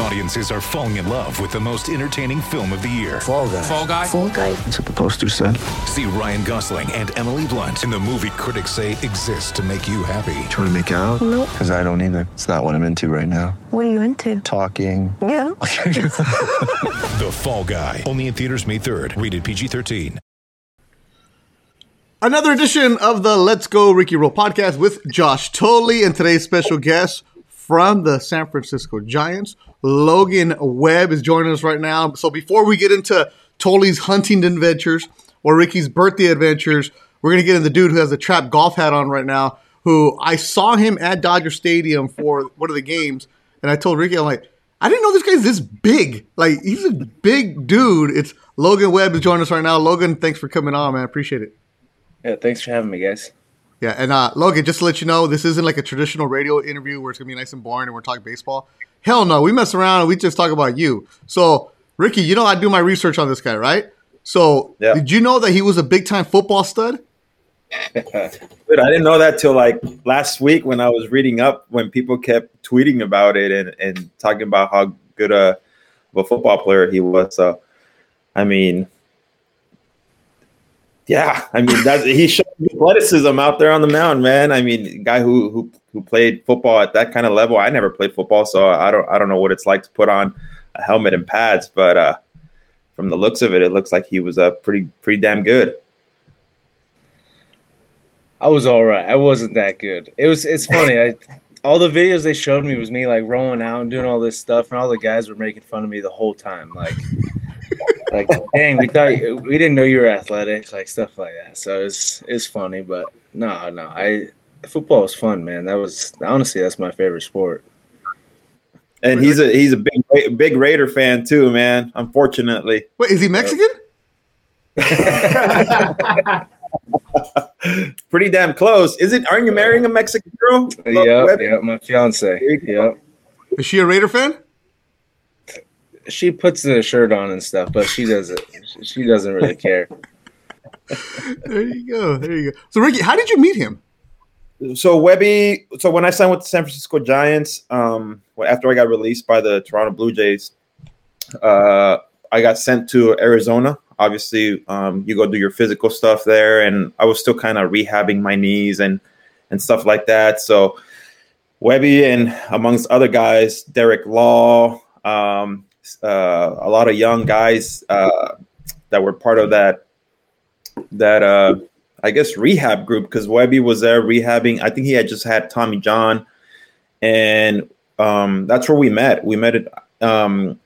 Audiences are falling in love with the most entertaining film of the year. Fall Guy. Fall Guy. Fall Guy. That's what the poster said. See Ryan Gosling and Emily Blunt in the movie critics say exists to make you happy. Trying to make it out? Nope. Because I don't either. It's not what I'm into right now. What are you into? Talking. Yeah. The Fall Guy. Only in theaters May 3rd. Rated PG-13. Another edition of the Let's Go Ricky Roll podcast with Josh Tolley and today's special guest from the San Francisco Giants. Logan Webb is joining us right now. So before we get into Tolley's hunting adventures or Ricky's birthday adventures, we're going to get into the dude who has a trap golf hat on right now, who I saw him at Dodger Stadium for one of the games, and I told Ricky, I'm like, I didn't know this guy's this big. Like, he's a big dude. It's Logan Webb is joining us right now. Logan, thanks for coming on, man. I appreciate it. Yeah, thanks for having me, guys. Yeah, and Logan, just to let you know, this isn't like a traditional radio interview where it's going to be nice and boring and we're talking baseball. Hell no, we mess around and we just talk about you. So, Ricky, you know I do my research on this guy, right? So, yeah. Did you know that he was a big-time football stud? Dude, I didn't know that till like last week when I was reading up, when people kept tweeting about it and talking about how good of a football player he was. So, I mean, yeah, I mean, he showed athleticism out there on the mound, man. I mean, guy who played football at that kind of level. I never played football, so I don't know what it's like to put on a helmet and pads. But from the looks of it, it looks like he was pretty damn good. I was all right. I wasn't that good. It's funny. All the videos they showed me was me like rolling out and doing all this stuff, and all the guys were making fun of me the whole time, like. Like, dang, we didn't know you were athletic, like stuff like that. So it's funny, but no. Football was fun, man. That was honestly that's my favorite sport. And he's a big Raider fan too, man. Unfortunately, wait, is he Mexican? Pretty damn close, is it? Aren't you marrying a Mexican girl? Yeah, my fiance. Yep. Is she a Raider fan? She puts the shirt on and stuff, but she doesn't really care. There you go. So, Ricky, how did you meet him? So when I signed with the San Francisco Giants, after I got released by the Toronto Blue Jays, I got sent to Arizona. Obviously, you go do your physical stuff there, and I was still kind of rehabbing my knees and stuff like that. So, Webby and amongst other guys, Derek Law, a lot of young guys that were part of that I guess rehab group, because Webby was there rehabbing. I think he had just had Tommy John, and that's where we met. We met in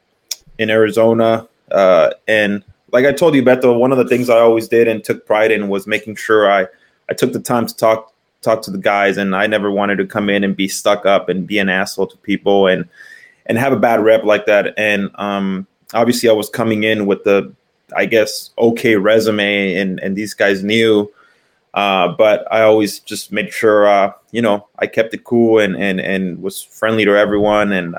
Arizona, and like I told you, Beto, one of the things I always did and took pride in was making sure I took the time to talk to the guys, and I never wanted to come in and be stuck up and be an asshole to people and have a bad rep like that. And obviously I was coming in with the, I guess, okay resume, and these guys knew. But I always just made sure, I kept it cool and was friendly to everyone. And,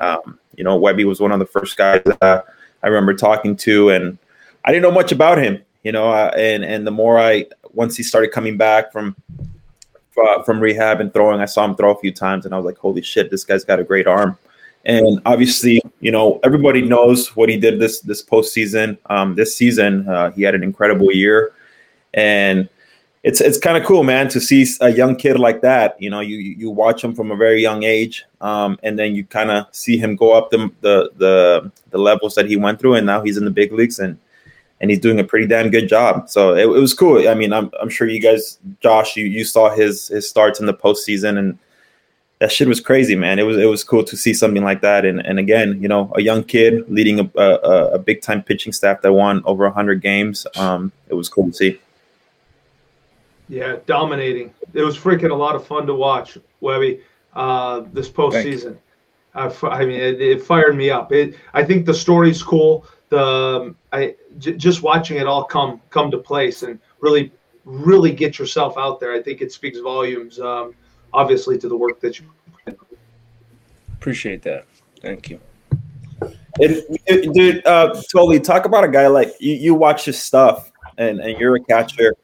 Webby was one of the first guys that I remember talking to. And I didn't know much about him, and the more once he started coming back from rehab and throwing, I saw him throw a few times and I was like, holy shit, this guy's got a great arm. And obviously, everybody knows what he did this postseason. This season, he had an incredible year, and it's kind of cool, man, to see a young kid like that. You watch him from a very young age, and then you kind of see him go up the levels that he went through, and now he's in the big leagues, and he's doing a pretty damn good job. So it was cool. I mean, I'm sure you guys, Josh, you saw his starts in the postseason, and that shit was crazy, man. It was cool to see something like that. And again, a young kid leading a big time pitching staff that won over 100 games. It was cool to see. Yeah, dominating. It was freaking a lot of fun to watch, Webby, this postseason. I mean, it fired me up. I think the story's cool. Just watching it all come to place and really, really get yourself out there. I think it speaks volumes. Obviously, to the work that you appreciate that. Thank you. And, dude, totally talk about a guy like you watch his stuff and you're a catcher,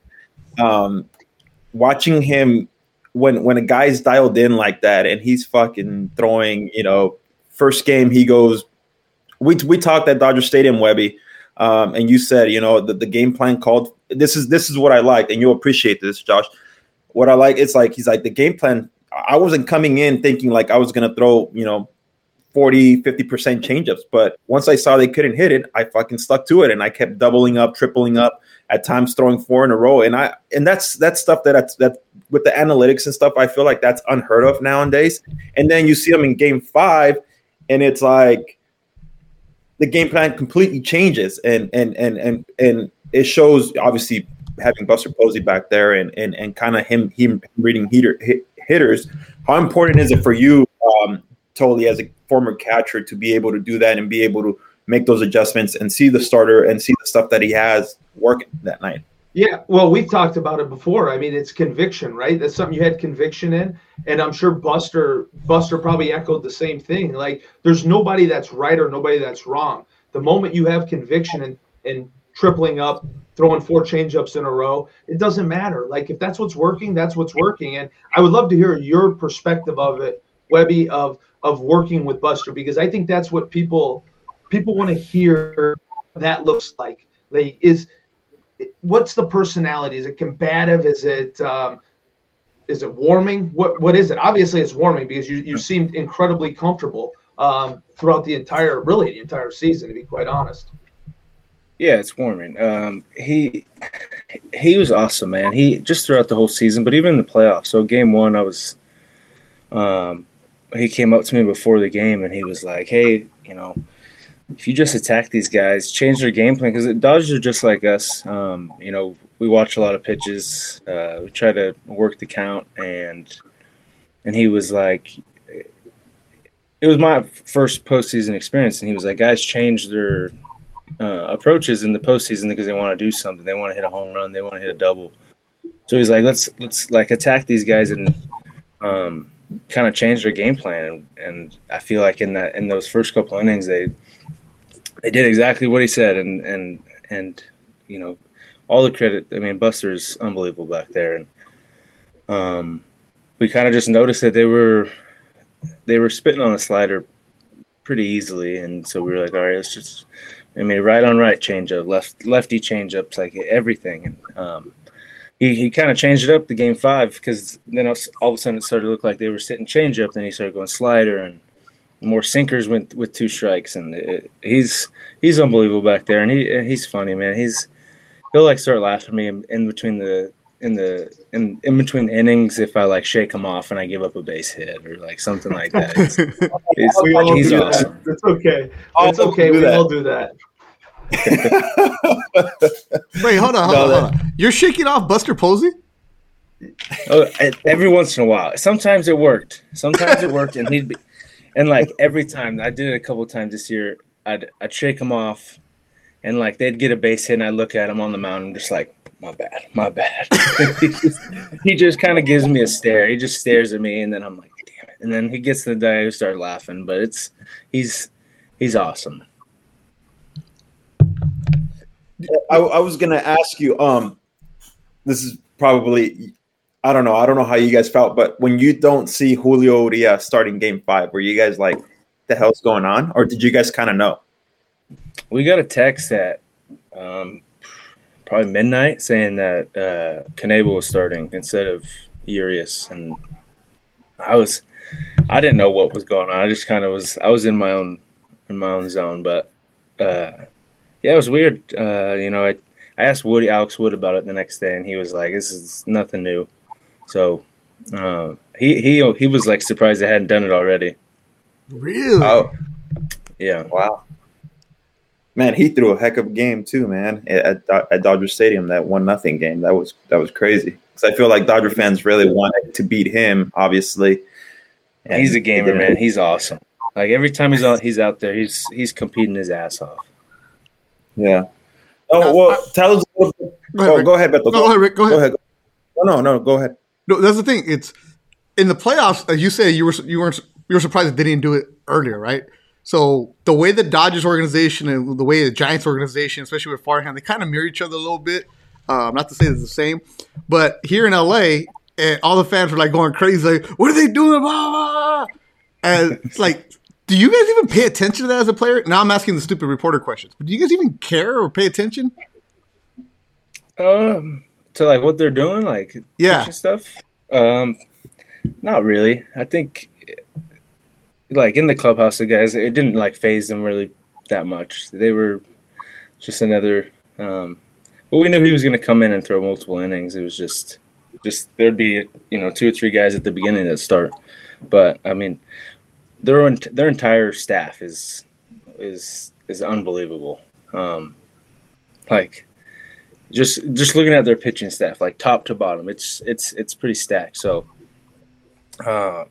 watching him when a guy's dialed in like that and he's fucking throwing, you know, first game he goes, we talked at Dodger Stadium, Webby, and you said, you know, the game plan called, this is what I like, and you'll appreciate this, Josh. What I like, it's like, he's like, the game plan, I wasn't coming in thinking like I was going to throw, you know, 40, 50% changeups. But once I saw they couldn't hit it, I fucking stuck to it. And I kept doubling up, tripling up, at times throwing four in a row. And that's stuff that with the analytics and stuff, I feel like that's unheard of nowadays. And then you see them in game 5 and it's like the game plan completely changes. And it shows, obviously, having Buster Posey back there and kind of him reading hitters. How important is it for you, totally, as a former catcher, to be able to do that and be able to make those adjustments and see the starter and see the stuff that he has working that night? Yeah, well, we've talked about it before. I mean, it's conviction, right? That's something you had conviction in, and I'm sure Buster probably echoed the same thing. Like, there's nobody that's right or nobody that's wrong. The moment you have conviction and tripling up, throwing 4 changeups in a row, it doesn't matter. Like, if that's what's working, that's what's working. And I would love to hear your perspective of it, Webby, of working with Buster, because I think that's what people want to hear. That looks like, what's the personality? Is it combative? Is it warming? What is it? Obviously, it's warming, because you seemed incredibly comfortable throughout the entire season, to be quite honest. Yeah, it's warming. He was awesome, man. He just throughout the whole season, but even in the playoffs. So game 1, I was. He came up to me before the game and he was like, "Hey, you know, if you just attack these guys, change their game plan, because the Dodgers are just like us. You know, we watch a lot of pitches. We try to work the count," and he was like, "It was my first postseason experience," and he was like, "Guys change their approaches in the postseason because they want to do something. They want to hit a home run. They want to hit a double." So he's like, "Let's like attack these guys and." Kind of changed their game plan, and I feel like in those first couple innings they did exactly what he said, and you know, all the credit. I mean, Buster's unbelievable back there, and we kind of just noticed that they were spitting on a slider pretty easily, and so we were like, all right, let's just, I mean, right on right change up, lefty change ups, like everything, and He kind of changed it up to game 5, because then all of a sudden it started to look like they were sitting change up. Then he started going slider and more sinkers with 2 strikes. And he's unbelievable back there. And he's funny, man. He'll like start laughing at me in between the innings if I like shake him off and I give up a base hit or like something like that. He's awesome. That. It's okay. We all do that. Wait, hold on. You're shaking off Buster Posey? Oh, every once in a while. Sometimes it worked. And like every time, I did it a couple of times this year. I'd shake him off, and like they'd get a base hit, and I look at him on the mound, and I'm just like, my bad. he just kind of gives me a stare. He just stares at me, and then I'm like, damn it. And then he gets to the dive and start laughing. But he's awesome. I was going to ask you, this is probably, I don't know how you guys felt, but when you don't see Julio Urias starting game 5, were you guys like, what the hell's going on? Or did you guys kind of know? We got a text at probably midnight saying that Knebel was starting instead of Urias. And I didn't know what was going on. I just kind of was in my own zone, but yeah, it was weird. You know, I asked Alex Wood about it the next day, and he was like, "This is nothing new." So he was like surprised they hadn't done it already. Really? Oh, yeah. Wow. Man, he threw a heck of a game too, man. At Dodger Stadium, that 1-0 game, that was crazy. Because I feel like Dodger fans really wanted to beat him, obviously. And he's a gamer, man. He's awesome. Like every time he's out there, he's competing his ass off. Yeah. Oh, well, tell us. Go ahead, Beto. No, Rick, go ahead. No, go ahead. No, that's the thing. It's in the playoffs. Like you say, you were surprised that they didn't do it earlier, right? So the way the Dodgers organization and the way the Giants organization, especially with Farhan, they kind of mirror each other a little bit. Not to say it's the same, but here in LA, all the fans were like going crazy, like, what are they doing? Blah, blah. And it's like, do you guys even pay attention to that as a player? Now I'm asking the stupid reporter questions, but do you guys even care or pay attention? To like what they're doing, like pitching stuff. Not really. I think like in the clubhouse, the guys, it didn't like phase them really that much. They were just another. But we knew he was going to come in and throw multiple innings. It was just there'd be, you know, 2 or 3 guys at the beginning that start. But I mean, their entire staff is unbelievable. Like. Just looking at their pitching staff, like top to bottom, it's pretty stacked. So, to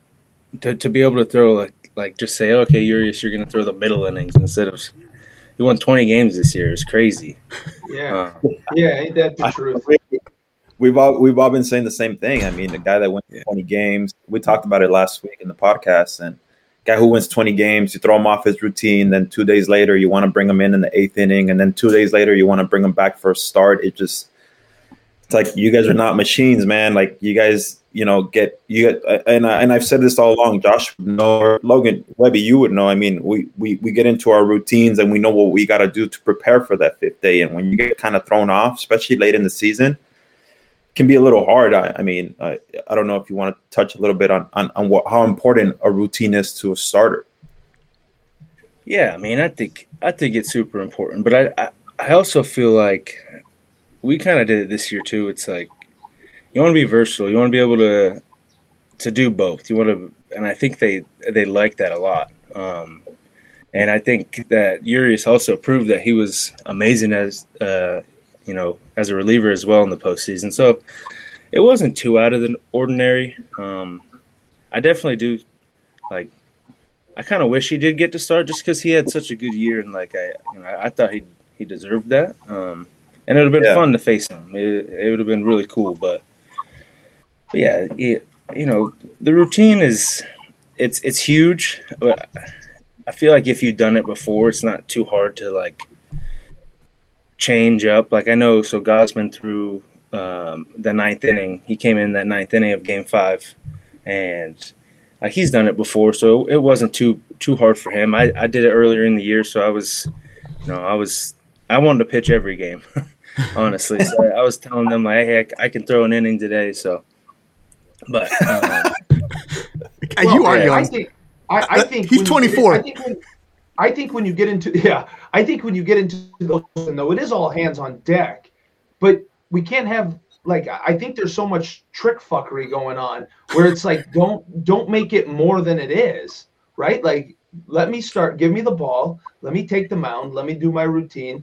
be able to throw like just say, okay, Urias, you're going to throw the middle innings instead of he won 20 games this year. It's crazy. Yeah, ain't that the truth? We've all been saying the same thing. I mean, the guy that went 20 games, we talked about it last week in the podcast, and guy who wins 20 games, you throw him off his routine, then 2 days later you want to bring him in the 8th inning, and then 2 days later you want to bring him back for a start. It's like you guys are not machines, man. Like you guys, and I've said this all along, Josh would know, or Logan Webb, you would know. I mean, we get into our routines and we know what we got to do to prepare for that 5th day. And when you get kind of thrown off, especially late in the season, can be a little hard. I don't know if you want to touch a little bit on how important a routine is to a starter. Yeah, I mean, I think it's super important, but I also feel like we kind of did it this year too. It's like you want to be versatile. You want to be able to do both. You want to, and I think they like that a lot. And I think that Urias also proved that he was amazing as a reliever as well in the postseason. So it wasn't too out of the ordinary. I definitely do. Like, I kind of wish he did get to start just because he had such a good year. And like, I thought he deserved that. And it would have been fun to face him. It would have been really cool. But yeah, the routine is, it's huge. But I feel like if you've done it before, it's not too hard to like, change up. Like I know, so Gosman threw the 9th inning. He came in that 9th inning of Game 5, and like he's done it before, so it wasn't too hard for him. I did it earlier in the year, so I wanted to pitch every game, honestly. So I was telling them like, hey, I can throw an inning today. So, but you are young. I think he's 24. I think when you get into those, though, it is all hands on deck, but we can't have like, I think there's so much trick fuckery going on where it's like, don't make it more than it is, right? Like, let me start, give me the ball. Let me take the mound. Let me do my routine.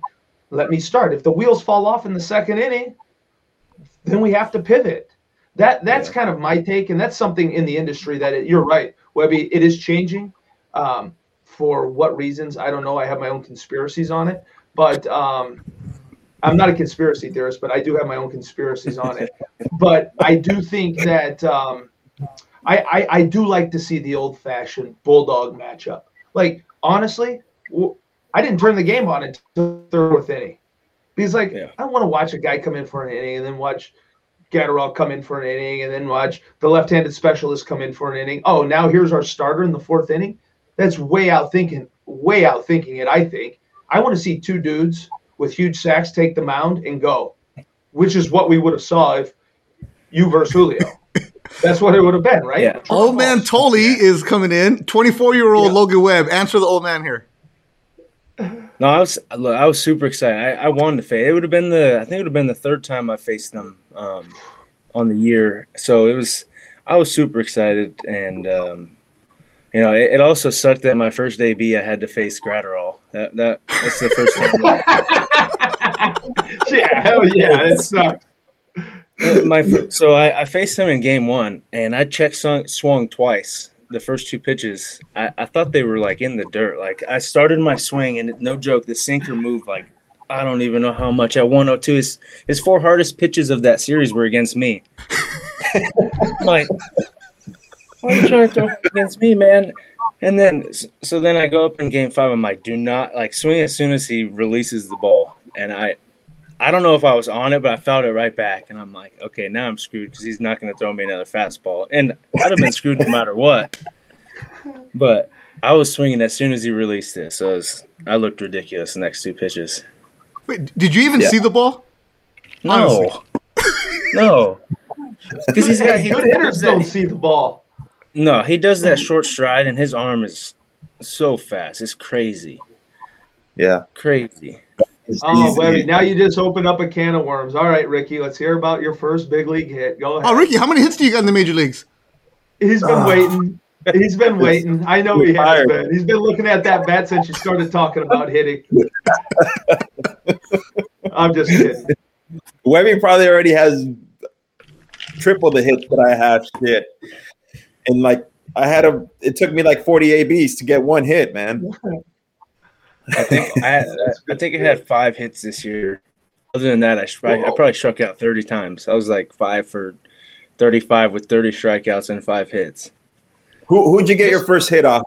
Let me start. If the wheels fall off in the 2nd inning, then we have to pivot. That's kind of my take. And that's something in the industry that you're right, Webby, it is changing. For what reasons? I don't know. I have my own conspiracies on it, but I'm not a conspiracy theorist, but I do have my own conspiracies on it. But I do think that I do like to see the old-fashioned bulldog matchup. Like, honestly, I didn't turn the game on until the 3rd inning. Because, like, I don't want to watch a guy come in for an inning and then watch Gatterall come in for an inning and then watch the left-handed specialist come in for an inning. Oh, now here's our starter in the 4th inning. That's way out thinking it, I think. I want to see 2 dudes with huge sacks take the mound and go, which is what we would have saw if you versus Julio. That's what it would have been, right? Yeah. Old man Tolley is coming in. 24-year-old Logan Webb. Answer the old man here. No, I was super excited. I wanted to face. It would have been the 3rd time I faced them on the year. So I was super excited and it also sucked that my first AB I had to face Gratterall. That's the first time. Yeah, hell yeah, it sucked. So I faced him in Game 1, and I swung twice. The first 2 pitches, I thought they were like in the dirt. Like I started my swing, and no joke, the sinker moved like I don't even know how much. At 102, his 4 hardest pitches of that series were against me. Like. Why are you trying to throw against me, man? And then, so I go up in Game 5. I'm like, do not like swing as soon as he releases the ball. And I, I don't know if I was on it, but I felt it right back. And I'm like, okay, now I'm screwed because he's not going to throw me another fastball. And I'd have been screwed no matter what. But I was swinging as soon as he released it. So I looked ridiculous the next two pitches. Wait, did you even see the ball? No. No. Because good hitters don't see the ball. No, he does that short stride, and his arm is so fast. It's crazy. Yeah. Crazy. Oh, Webby, now you just opened up a can of worms. All right, Ricky, let's hear about your first big league hit. Go ahead. Oh, Ricky, how many hits do you got in the major leagues? He's been waiting. He's been waiting. I know he has been. He's been looking at that bat since you started talking about hitting. I'm just kidding. Webby probably already has triple the hits that I have. Shit. And, like, it took me, like, 40 ABs to get one hit, man. I think I had 5 hits this year. Other than that, I probably struck out 30 times. I was like 5 for 35 with 30 strikeouts and 5 hits. Who'd you get your first hit off?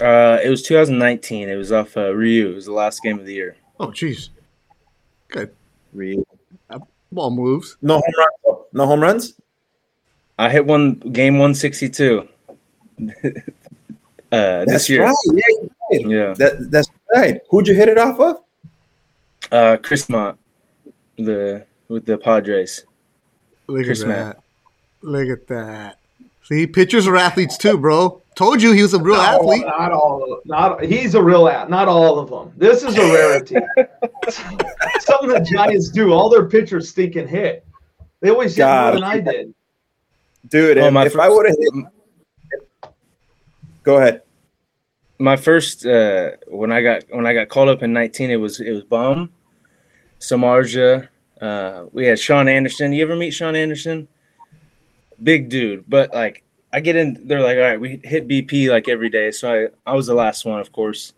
It was 2019. It was off Ryu. It was the last game of the year. Oh, jeez. Good. Ryu. That ball moves. No home runs. No home runs. I hit one game 162. This year. Right. Yeah. Yeah, that's right. Who'd you hit it off of? Chris Mott, with the Padres. Look at that. See, pitchers are athletes too, bro. Told you he was a real athlete. He's a real athlete. Not all of them. This is a rarity. Something the Giants do. All their pitchers stink and hit. They always hit more than I did. Dude, if I would have hit, go ahead. My first when I got called up in 19, it was Bum, Samardzija. We had Sean Anderson. You ever meet Sean Anderson? Big dude, but like I get in, they're like, all right, we hit BP like every day. So I was the last one, of course.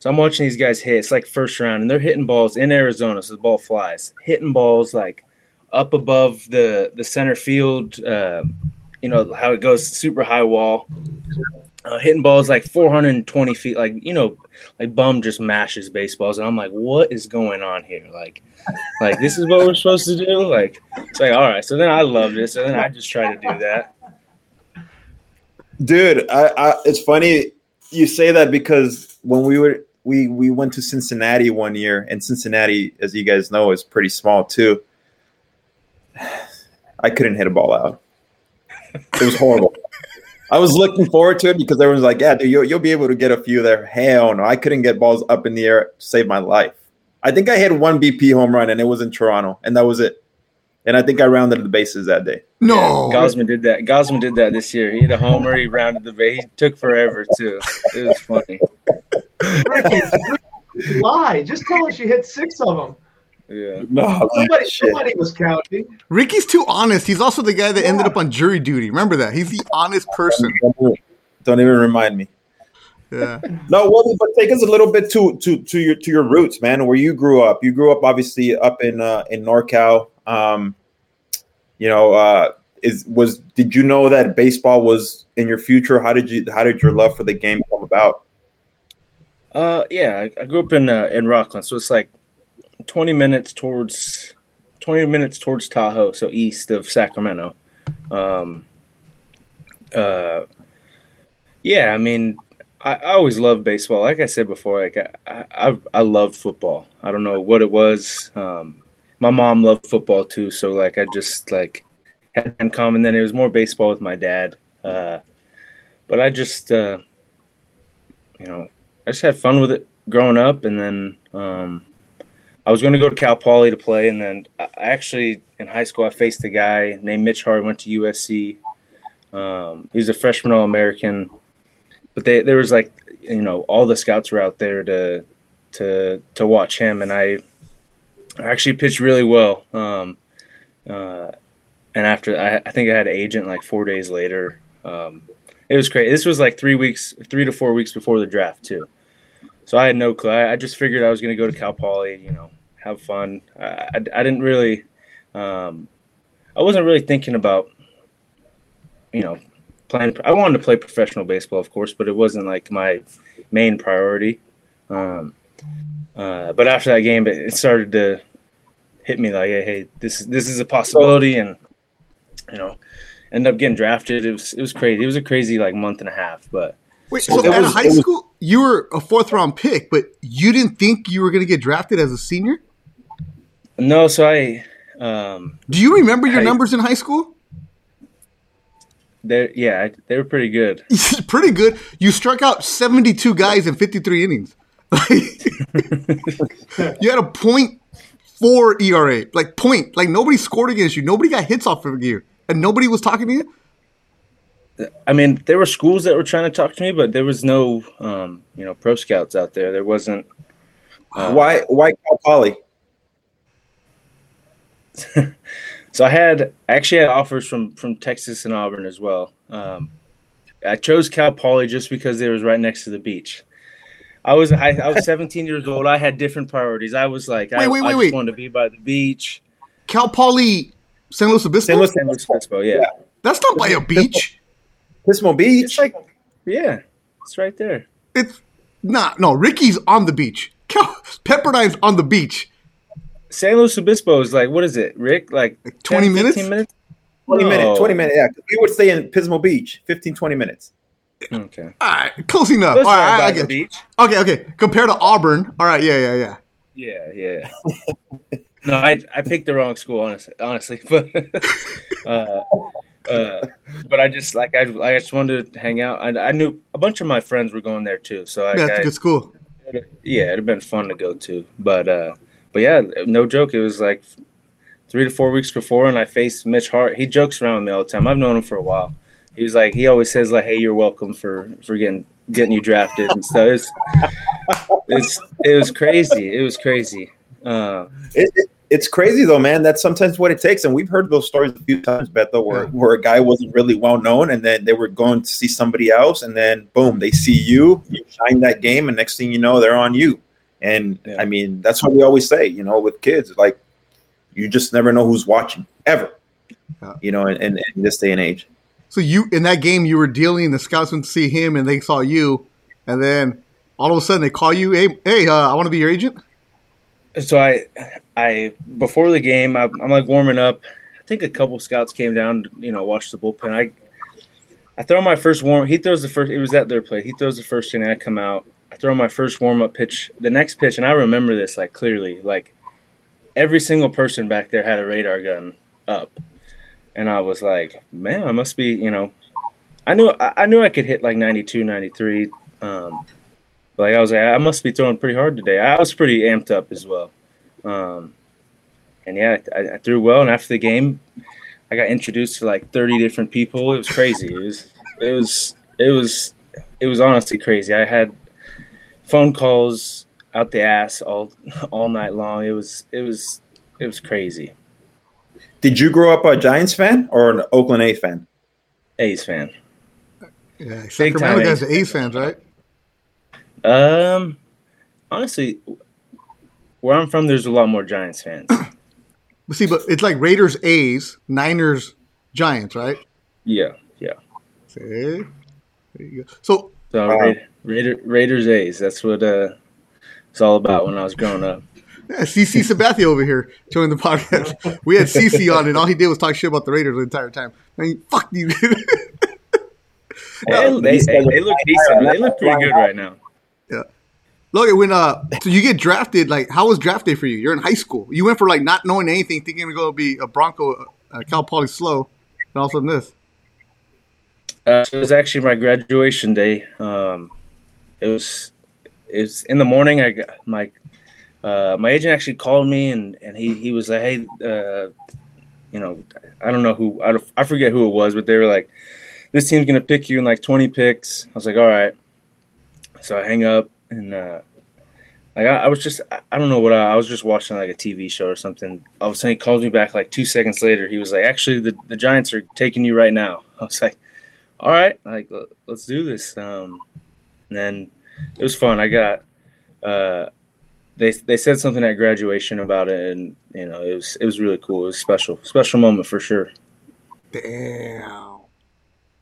So I'm watching these guys hit. It's like first round, and they're hitting balls in Arizona, so the ball flies. Hitting balls like up above the center field. You know how it goes, super high wall. Hitting balls like 420 feet, like, you know, like Bum just mashes baseballs. And I'm like, what is going on here? Like this is what we're supposed to do? Like, it's like, all right. So then I love this. And then I just try to do that. Dude, it's funny you say that because when we went to Cincinnati one year, and Cincinnati, as you guys know, is pretty small too. I couldn't hit a ball out. It was horrible. I was looking forward to it because everyone's like, yeah, dude, you'll be able to get a few there. Hell no, I couldn't get balls up in the air to save my life. I think I hit one BP home run, and it was in Toronto, and that was it. And I think I rounded the bases that day. No. Yeah, Gosman did that this year. He hit a homer. He rounded the base. He took forever, too. It was funny. Why? Just tell us you hit 6 of them. Yeah. No, somebody was counting. Ricky's too honest. He's also the guy that ended up on jury duty. Remember that. He's the honest person. Don't even remind me. Yeah. No, well, but take us a little bit to your roots, man, where you grew up. You grew up obviously up in NorCal. Did you know that baseball was in your future? How did your love for the game come about? Yeah, I grew up in Rockland, so it's like 20 minutes towards Tahoe, so east of Sacramento. Yeah, I mean, I always loved baseball. Like I said before, like I loved football. I don't know what it was. My mom loved football too, so like I just like had it in common. Then it was more baseball with my dad. But I just I just had fun with it growing up, and then I was going to go to Cal Poly to play, and then I actually in high school I faced a guy named Mitch Hart. Went to USC. He was a freshman All-American, but there was like, you know, all the scouts were out there to watch him, and I actually pitched really well. And after I think I had an agent like 4 days later. It was crazy. This was like 3 to 4 weeks before the draft too. So I had no clue. I just figured I was going to go to Cal Poly, you know, have fun. I didn't really I wasn't really thinking about, you know, playing. I wanted to play professional baseball, of course, but it wasn't like my main priority. But after that game, it started to hit me like, hey, this is a possibility, and you know, end up getting drafted. It was crazy. It was a crazy like month and a half. But wait, so at high school you were a 4th round pick, but you didn't think you were going to get drafted as a senior? No, so I. Do you remember your numbers in high school? Yeah, they were pretty good. Pretty good. You struck out 72 guys in 53 innings. You had a 0.4 ERA, like nobody scored against you. Nobody got hits off of you, and nobody was talking to you. I mean, there were schools that were trying to talk to me, but there was no, pro scouts out there. There wasn't. Why Cal Poly? So I actually had offers from Texas and Auburn as well. I chose Cal Poly just because it was right next to the beach. I was 17 years old. I had different priorities. I was like, I just wanted to be by the beach. Cal Poly, San Luis Obispo? San Luis Obispo, yeah. That's not by a beach. Pismo Beach? It's like, yeah, it's right there. It's not. No, Ricky's on the beach. Pepperdine's on the beach. San Luis Obispo is like, what is it, Rick? Like 20 minutes? 15 minutes? 20 minutes, yeah. We would stay in Pismo Beach, 15, 20 minutes. Okay. All right, close enough. All right, I get it. Okay. Compared to Auburn. All right, yeah. No, I picked the wrong school, honestly. But but I just like I just wanted to hang out. I knew a bunch of my friends were going there too, so that's a good school. Yeah, it'd have been fun to go to, but yeah, no joke. It was like 3 to 4 weeks before, and I faced Mitch Hart. He jokes around with me all the time. I've known him for a while. He was like, he always says like, "Hey, you're welcome for getting you drafted," and so it was crazy. It was crazy. It's crazy though, man. That's sometimes what it takes, and we've heard those stories a few times, Beto, where a guy wasn't really well known, and then they were going to see somebody else, and then boom, they see you, you shine that game, and next thing you know, they're on you. And I mean, that's what we always say, with kids, like you just never know who's watching ever, in this day and age. So you in that game you were dealing, the scouts went to see him and they saw you, and then all of a sudden they call you, hey, I want to be your agent. So I before the game I'm like warming up. I think a couple scouts came down, watched the bullpen. I throw my first warm. He throws the first. It was at their plate. He throws the first inning. I come out. I throw my first warm up pitch. The next pitch, and I remember this like clearly. Like every single person back there had a radar gun up. And I was like, man, I must be, I knew I could hit like 92, 93. I was like, I must be throwing pretty hard today. I was pretty amped up as well. I threw well. And after the game, I got introduced to like 30 different people. It was crazy. It was honestly crazy. I had phone calls out the ass all night long. It was crazy. Did you grow up a Giants fan or an Oakland A's fan? A's fan. Yeah, Sacramento guys are A's fans, right? Honestly, where I'm from, there's a lot more Giants fans. But it's like Raiders, A's, Niners, Giants, right? Yeah. See? There you go. So Raiders, A's. That's what it's all about when I was growing up. Yeah, CC Sabathia over here joined the podcast. We had CC on, and all he did was talk shit about the Raiders the entire time. Man, fuck you. They look decent. They look pretty good right now. Yeah. Logan, when so you get drafted, like how was draft day for you? You're in high school. You went for like not knowing anything, thinking you're going to be a Bronco, Cal Poly Slow, and all of a sudden this. It was actually my graduation day. It's in the morning. I got my. My agent actually called me and he was like, hey, I don't know who, I forget who it was, but they were like, this team's going to pick you in like 20 picks. I was like, all right. So I hang up and I was just watching like a TV show or something. All of a sudden he calls me back like 2 seconds later. He was like, actually the Giants are taking you right now. I was like, all right, like let's do this. And then it was fun. I got, They said something at graduation about it, and it was really cool. It was a special moment for sure. Damn,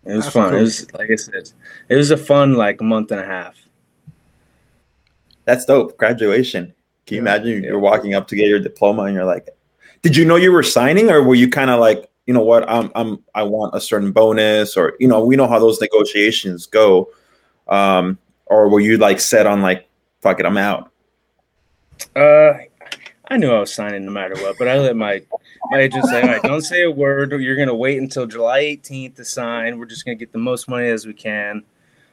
it was fun. Cool. It was like I said, it was a fun like month and a half. That's dope. Graduation. Can you imagine you're walking up to get your diploma, and you're like, Did you know you were signing, or were you kind of like, you know what, I want a certain bonus, or, you know, we know how those negotiations go. Or were you like set on like, fuck it, I'm out? I knew I was signing no matter what, but I let my agent say, all right, don't say a word. Or you're going to wait until July 18th to sign. We're just going to get the most money as we can.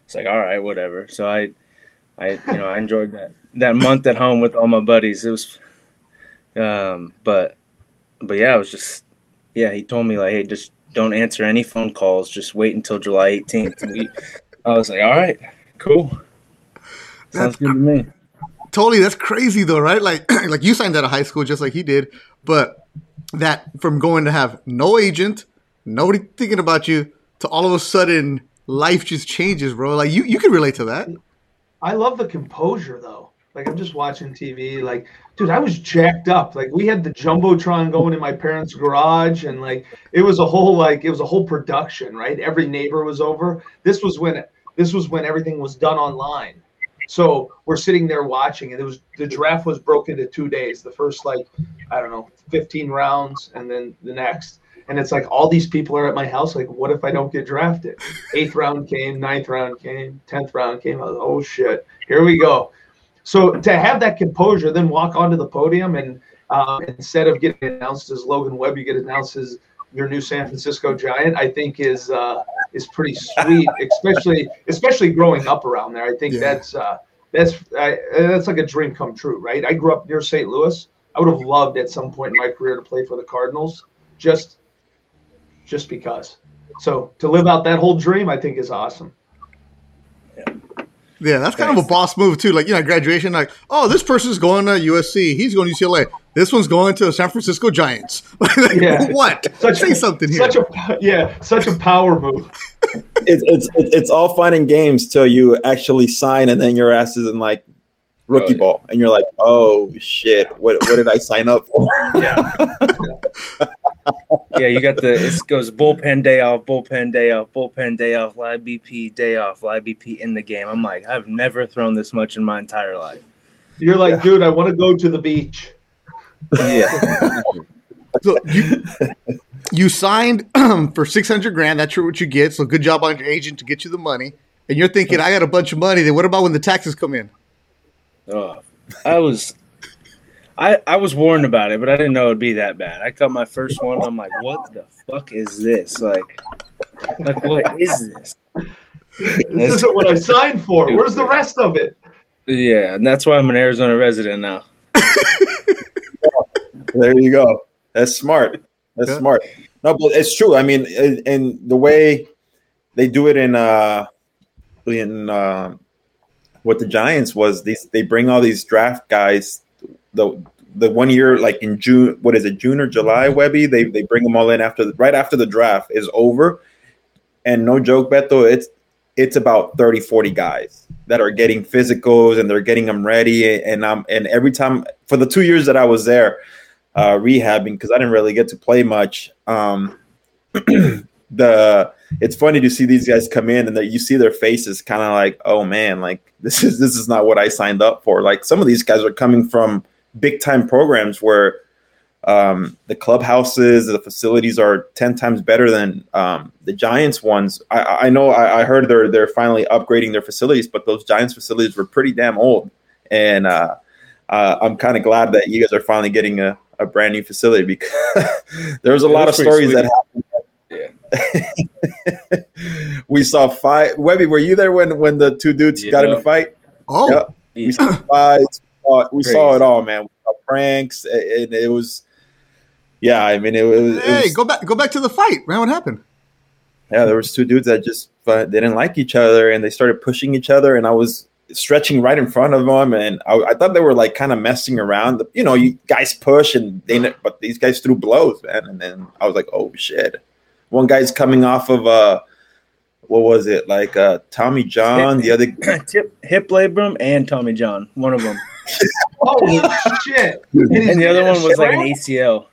It's like, all right, whatever. So I enjoyed that month at home with all my buddies. It was, but yeah, it was just, yeah, he told me like, hey, just don't answer any phone calls. Just wait until July 18th. I was like, all right, cool. Sounds good to me. Totally, that's crazy though, right? Like you signed out of high school just like he did, but that from going to have no agent, nobody thinking about you, to all of a sudden life just changes, bro. Like you can relate to that. I love the composure though. Like I'm just watching TV. Like, dude, I was jacked up. Like we had the jumbotron going in my parents' garage, and like it was a whole production, right? Every neighbor was over. This was when everything was done online. So we're sitting there watching, and the draft was broken into 2 days. The first, 15 rounds, and then the next. And it's like all these people are at my house. Like, what if I don't get drafted? 8th round came, 9th round came, 10th round came. I was like, oh shit, here we go. So to have that composure, then walk onto the podium, and instead of getting announced as Logan Webb, you get announced as your new San Francisco Giant, I think is pretty sweet, especially growing up around there. I think that's like a dream come true, right? I grew up near St. Louis. I would have loved at some point in my career to play for the Cardinals, just because. So to live out that whole dream, I think is awesome. Yeah, that's kind of a boss move too. Like, you know, graduation, like, oh, this person's going to USC, he's going to UCLA, this one's going to the San Francisco Giants. Like, what? Say something here. Such a power move. It's all fun and games till you actually sign, and then your ass is in like rookie ball, and you're like, oh shit, what did I sign up for? Yeah, you got it goes bullpen day off, bullpen day off, bullpen day off, live BP day off, live BP in the game. I'm like, I've never thrown this much in my entire life. You're like, dude, I want to go to the beach. Yeah. So you signed for $600,000. That's what you get. So good job on your agent to get you the money. And you're thinking, I got a bunch of money. Then what about when the taxes come in? Oh, I was warned about it, but I didn't know it would be that bad. I cut my first one. I'm like, what the fuck is this? Like what is this? This isn't what I signed for. Where's the rest of it? Yeah, and that's why I'm an Arizona resident now. There you go. That's smart. That's smart. No, but it's true. I mean, and the way they do it in what the Giants was, they bring all these draft guys. The 1 year, like in June, what is it, June or July, Webby? They bring them all in right after the draft is over, and no joke, Beto, it's about 30, 40 guys that are getting physicals, and they're getting them ready. And every time for the 2 years that I was there rehabbing, because I didn't really get to play much, it's funny to see these guys come in, and that you see their faces kind of like, oh man, like this is not what I signed up for. Like some of these guys are coming from big time programs where the clubhouses, the facilities are 10 times better than the Giants ones. I know I heard they're finally upgrading their facilities, but those Giants facilities were pretty damn old. And I'm kind of glad that you guys are finally getting a brand new facility, because there's a lot of stories that happened. We saw fight. Webby, were you there when the two dudes got in a fight? Oh, yep. We saw fights. We saw it all, man. We saw pranks, and it was. Yeah, I mean, it was. Hey, go back to the fight, man. What happened? Yeah, there was two dudes that just they didn't like each other, and they started pushing each other. And I was stretching right in front of them, and I thought they were like kind of messing around. You know, you guys push, but these guys threw blows, man. And then I was like, oh shit. One guy's coming off of Tommy John, the other hip labrum and Tommy John, one of them. Holy shit! And the other one was like an ACL.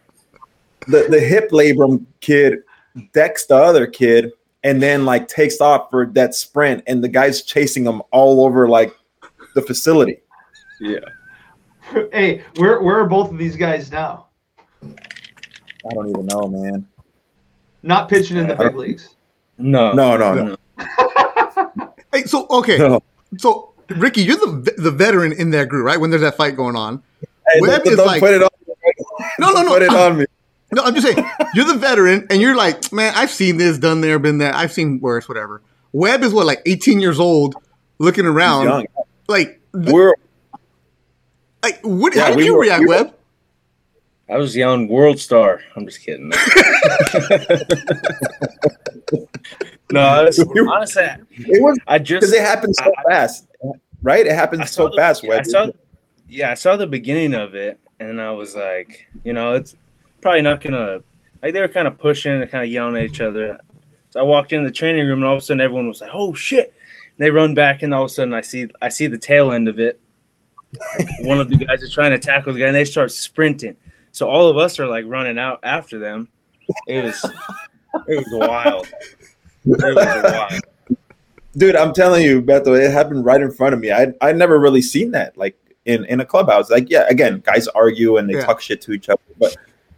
The hip labrum kid decks the other kid, and then like takes off for that sprint, and the guy's chasing him all over like the facility. Yeah. Hey, where are both of these guys now? I don't even know, man. Not pitching in the big leagues. No. Hey, so, okay. No. So, Ricky, you're the veteran in that group, right? When there's that fight going on. Hey, don't put it on me. No. Put it on me. No, I'm just saying, you're the veteran, and you're like, man, I've seen this, done there, been there. I've seen worse, whatever. Webb is, 18 years old, looking around. He's young. How did you react, Webb? I was yelling world star. I'm just kidding. Honestly, it was because it happened so fast, right? It happened so fast, Webb. I saw the beginning of it, and I was like, it's probably not gonna. They were kind of pushing and kind of yelling at each other. So I walked into the training room, and all of a sudden, everyone was like, "Oh shit!" And they run back, and all of a sudden, I see the tail end of it. One of the guys is trying to tackle the guy, and they start sprinting. So all of us are running out after them. It was wild. Dude, I'm telling you, Beto, it happened right in front of me. I never really seen that in a clubhouse. Again, guys argue and they talk shit to each other, but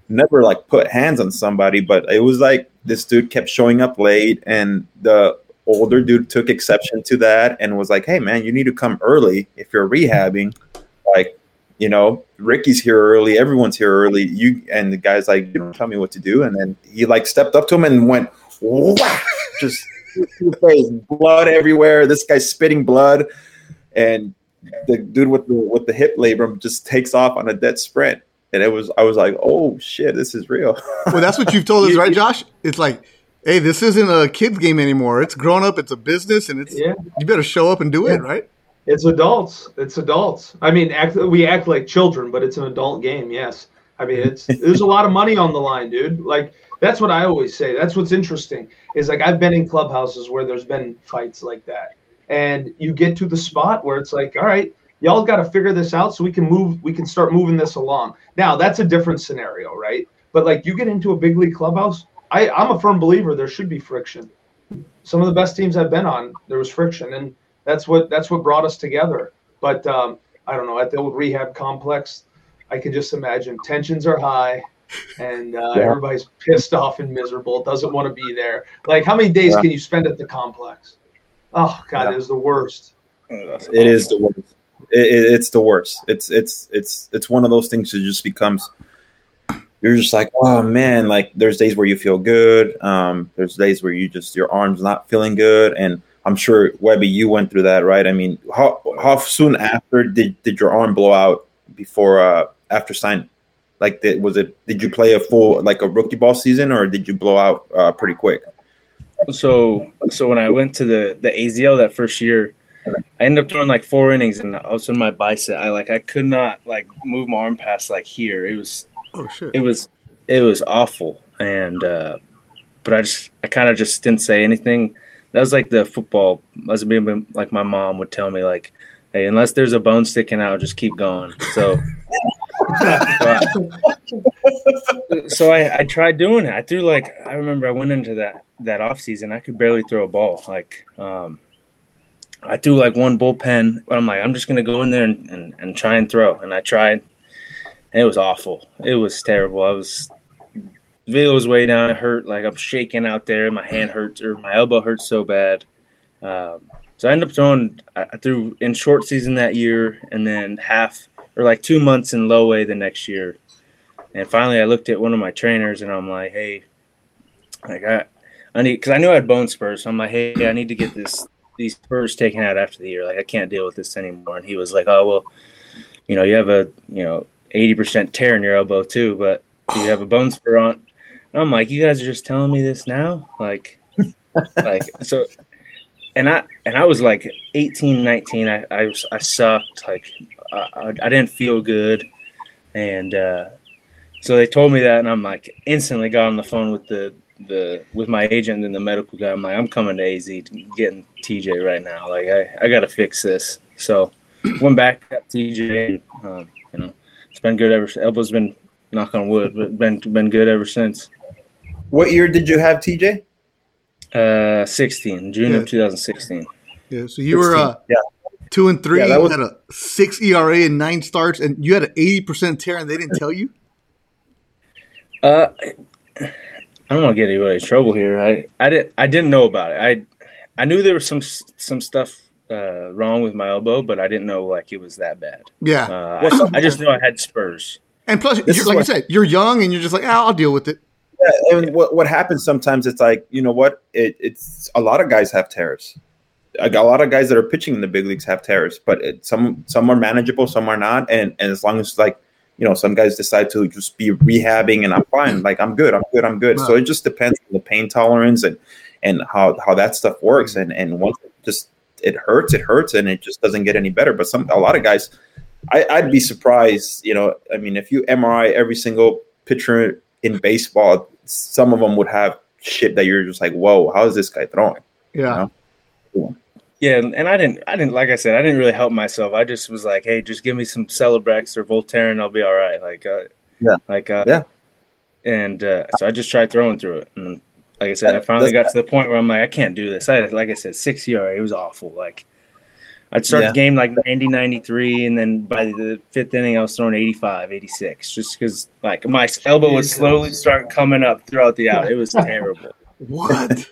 never put hands on somebody. But it was this dude kept showing up late, and the older dude took exception to that and was like, "Hey man, you need to come early if you're rehabbing." Ricky's here early. Everyone's here early. And the guy's like, "You don't tell me what to do." And then he stepped up to him and went, "Wah!" Just blood everywhere. This guy's spitting blood, and the dude with the hip labrum just takes off on a dead sprint. And I was like, "Oh shit, this is real." Well, that's what you've told us, right, Josh? It's like, hey, this isn't a kids game anymore. It's grown up. It's a business, and you better show up and do it, right? It's adults. I mean, we act like children, but it's an adult game, yes. I mean, there's a lot of money on the line, dude. That's what I always say. That's what's interesting is, I've been in clubhouses where there's been fights like that. And you get to the spot where it's all right, y'all got to figure this out so we can start moving this along. Now, that's a different scenario, right? But, you get into a big league clubhouse, I'm a firm believer there should be friction. Some of the best teams I've been on, there was friction, and that's what brought us together. But I don't know, at the old rehab complex, I can just imagine tensions are high and everybody's pissed off and miserable, doesn't want to be there. How many days can you spend at the complex? Oh God, it is the worst. It is the worst. It's the worst. It's one of those things that just becomes, you're just like, oh man, there's days where you feel good. There's days where you just, your arm's not feeling good, and I'm sure, Webby, you went through that, right? I mean, how soon after did your arm blow out before after signing? Did you play a full a rookie ball season, or did you blow out pretty quick? So when I went to the AZL that first year, I ended up throwing 4 innings, and I was in my bicep. I could not move my arm past here. It was it was awful, and but I kind of just didn't say anything. That was the football. My mom would tell me, "Hey, unless there's a bone sticking out, just keep going." So, I tried doing it. I threw I remember I went into that off season. I could barely throw a ball. I threw one bullpen. But I'm just gonna go in there and try and throw. And I tried, and it was awful. It was terrible. Video was way down. It hurt. I'm shaking out there. My hand hurts, or my elbow hurts so bad. So I ended up throwing. I threw in short season that year, and then 2 months in low A the next year. And finally, I looked at one of my trainers, and I'm like, "Hey, I need," because I knew I had bone spurs. So I'm like, "Hey, I need to get these spurs taken out after the year. I can't deal with this anymore." And he was like, "Oh well, you have a 80% tear in your elbow too, but you have a bone spur on." I'm like, "You guys are just telling me this now?" So, and I was 18, 19. I sucked. I didn't feel good. And so they told me that, and I'm instantly got on the phone with with my agent and the medical guy. I'm "I'm coming to AZ, getting TJ right now. I got to fix this." So went back, got TJ. It's been good ever. Elbow's been, knock on wood, but been good ever since. What year did you have TJ? 16, June of 2016. Yeah, so you were 2-3. Yeah, you had a 6 ERA and 9 starts, and you had an 80% tear, and they didn't tell you? I don't want to get anybody in trouble here. I didn't know about it. I knew there was some stuff wrong with my elbow, but I didn't know like it was that bad. Yeah. I just knew I had spurs. And plus, like I said, you're young and you're just like, I'll deal with it. Yeah, and what happens sometimes, it's like, you know what? It's a lot of guys have tears. A lot of guys that are pitching in the big leagues have tears, but some are manageable, some are not. And as long as, like, you know, some guys decide to just be rehabbing and I'm fine. Like, I'm good. Wow. So it just depends on the pain tolerance and how that stuff works. And once it just it hurts and it just doesn't get any better. But a lot of guys, I'd be surprised, you know, I mean, if you MRI every single pitcher in baseball, some of them would have shit that you're just like, whoa, how is this guy throwing? Yeah. You know? Yeah, and I didn't, like I said, I didn't really help myself. I just was like, hey, just give me some Celebrex or Voltaren, I'll be all right. So I just tried throwing through it. And like I said, I finally got to the point where I'm like, I can't do this. I had, like I said, 6 ERA. It was awful. Like, I'd start the game like 90, 93, and then by the fifth inning, I was throwing 85, 86, just because like my elbow would slowly start coming up throughout the out. It was terrible. What?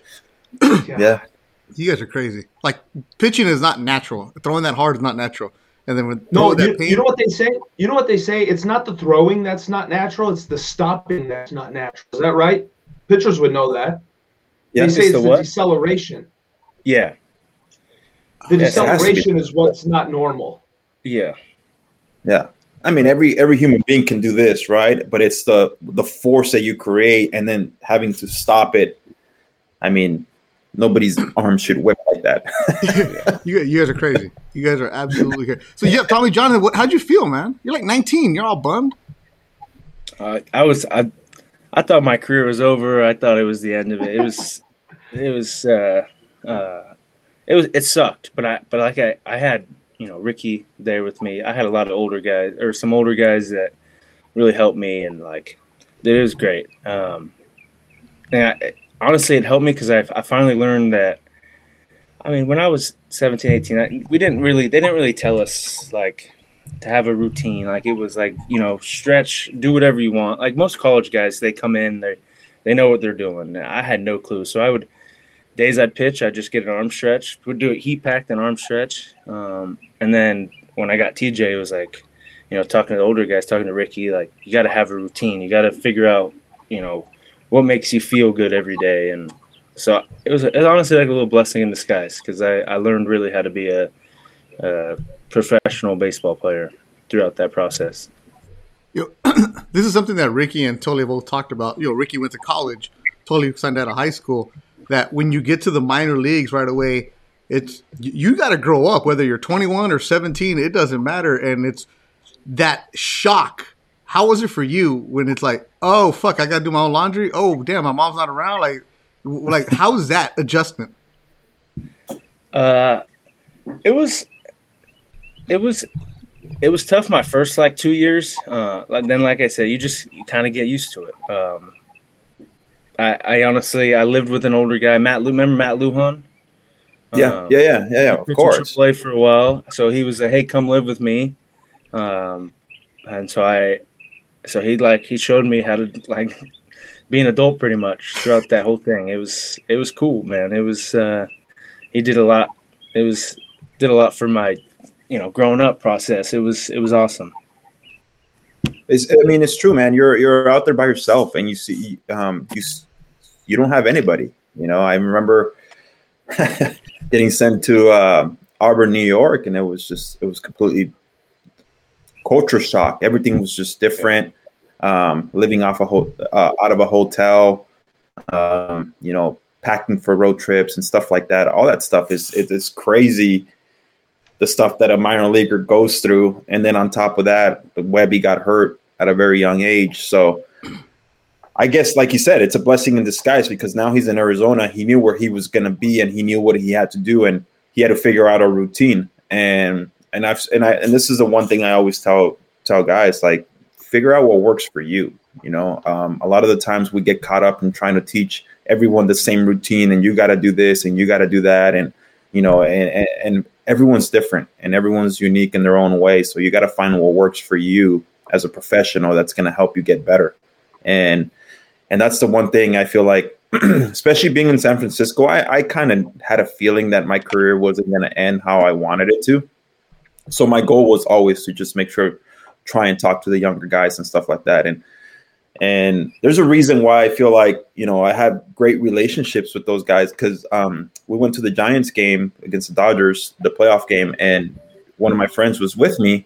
Yeah. You guys are crazy. Like, pitching is not natural. Throwing that hard is not natural. And then you know what they say? You know what they say? It's not the throwing that's not natural. It's the stopping that's not natural. Is that right? Pitchers would know that. Yeah, they say it's the deceleration. Yeah. The deceleration is what's not normal. Yeah. Yeah. I mean, every human being can do this, right? But it's the force that you create and then having to stop it. I mean – nobody's arm should whip like that. You guys are crazy. You guys are absolutely crazy. So, yeah, Tommy John, how'd you feel, man? You're like 19. You're all bummed. I thought my career was over. I thought it was the end of it. It sucked. But I had, you know, Ricky there with me. I had a lot of older guys or some older guys that really helped me, and like it was great. Honestly, it helped me because I finally learned that. I mean, when I was 17, 18, they didn't really tell us like to have a routine. Like, it was like, you know, stretch, do whatever you want. Like, most college guys, they come in, they know what they're doing. I had no clue, so I'd pitch, I'd just get an arm stretch. Would do a heat pack, then arm stretch, and then when I got TJ, it was like, you know, talking to the older guys, talking to Ricky, like, you got to have a routine. You got to figure out, you know, what makes you feel good every day. And so it was honestly like a little blessing in disguise, because I learned really how to be a professional baseball player throughout that process. You know, this is something that Ricky and Tully have both talked about. You know, Ricky went to college, Tully signed out of high school, that when you get to the minor leagues right away, it's you got to grow up, whether you're 21 or 17, it doesn't matter. And it's that shock. How was it for you when it's like, oh, fuck, I got to do my own laundry? Oh, damn, my mom's not around? Like, how's that adjustment? It was tough my first, like, 2 years. Then, like I said, you kind of get used to it. I honestly lived with an older guy, Matt. Remember Matt Lujan? Yeah, of course. Played for a while. So he was like, hey, come live with me. So he showed me how to like be an adult pretty much throughout that whole thing. It was cool, man. He did a lot. Did a lot for my, you know, growing up process. It was awesome. It's true, man. You're out there by yourself and you see, you don't have anybody, you know. I remember getting sent to Auburn, New York, and it was completely culture shock. Everything was just different. Living out of a hotel, you know, packing for road trips and stuff like that. All that stuff is crazy. The stuff that a minor leaguer goes through, and then on top of that, Webby got hurt at a very young age. So, I guess, like you said, it's a blessing in disguise, because now he's in Arizona. He knew where he was going to be, and he knew what he had to do, and he had to figure out a routine. And this is the one thing I always tell guys, like, figure out what works for you. You know, a lot of the times we get caught up in trying to teach everyone the same routine, and you got to do this and you got to do that. And, you know, and everyone's different and everyone's unique in their own way. So you got to find what works for you as a professional that's going to help you get better. And And that's the one thing I feel like, especially being in San Francisco, I kind of had a feeling that my career wasn't going to end how I wanted it to. So my goal was always to just make sure, try and talk to the younger guys and stuff like that. And there's a reason why I feel like, you know, I had great relationships with those guys, because we went to the Giants game against the Dodgers, the playoff game, and one of my friends was with me.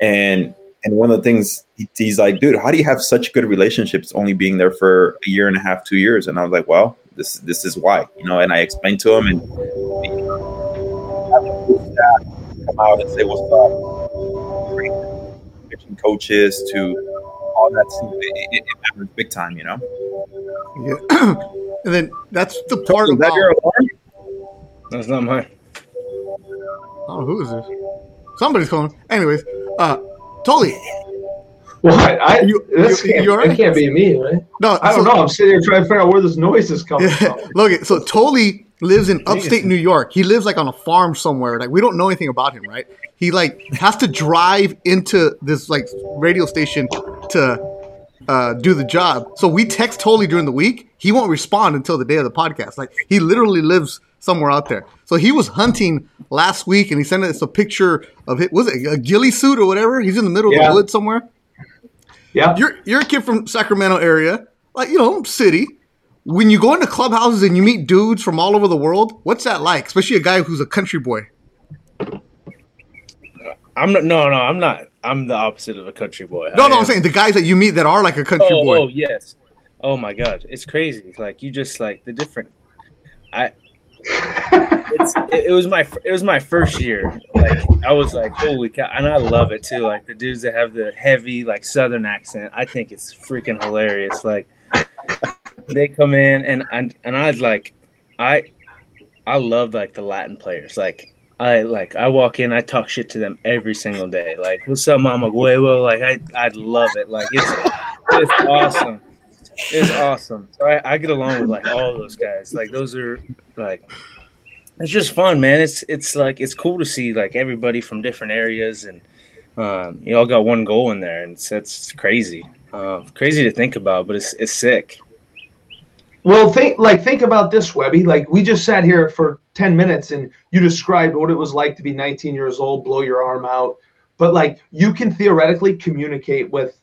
And one of the things he's like, dude, how do you have such good relationships only being there for a year and a half, 2 years? And I was like, well, this is why, you know, and I explained to him, and you know, come out and say what's up, pitching coaches to all that stuff. It matters big time, you know? Yeah. And then that's the part about... Is that your alarm? That's not mine. Oh, who is this? Somebody's calling. Anyways, Tully. What? It can't be me, right? No, I don't know. I'm sitting here trying to figure out where this noise is coming from. Look, so Tully lives in upstate New York. He lives like on a farm somewhere. Like, we don't know anything about him, right? He like has to drive into this like radio station to do the job. So we text Tully during the week. He won't respond until the day of the podcast. Like, he literally lives somewhere out there. So he was hunting last week, and he sent us a picture of it. Was it a ghillie suit or whatever? He's in the middle of the woods somewhere. Yeah, you're a kid from Sacramento area, like, you know, city. When you go into clubhouses and you meet dudes from all over the world, what's that like? Especially a guy who's a country boy. I'm not. I'm the opposite of a country boy. No, I'm saying the guys that you meet that are like a country boy. Oh yes. Oh my God, it's crazy. Like, you just like the different. It was my first year. Like, I was like, holy cow, and I love it too. Like, the dudes that have the heavy like Southern accent, I think it's freaking hilarious. Like, they come in and I'd like, I love like the Latin players. Like, I walk in, I talk shit to them every single day. Like, what's up, Mama Guevo? Like, I love it. Like, it's awesome. It's awesome. So I get along with like all those guys. Like, those are like, it's just fun, man. It's like, it's cool to see like everybody from different areas, and you all got one goal in there, and it's crazy, crazy to think about, but it's sick. Well, think about this, Webby. Like, we just sat here for 10 minutes, and you described what it was like to be 19 years old, blow your arm out, but like, you can theoretically communicate with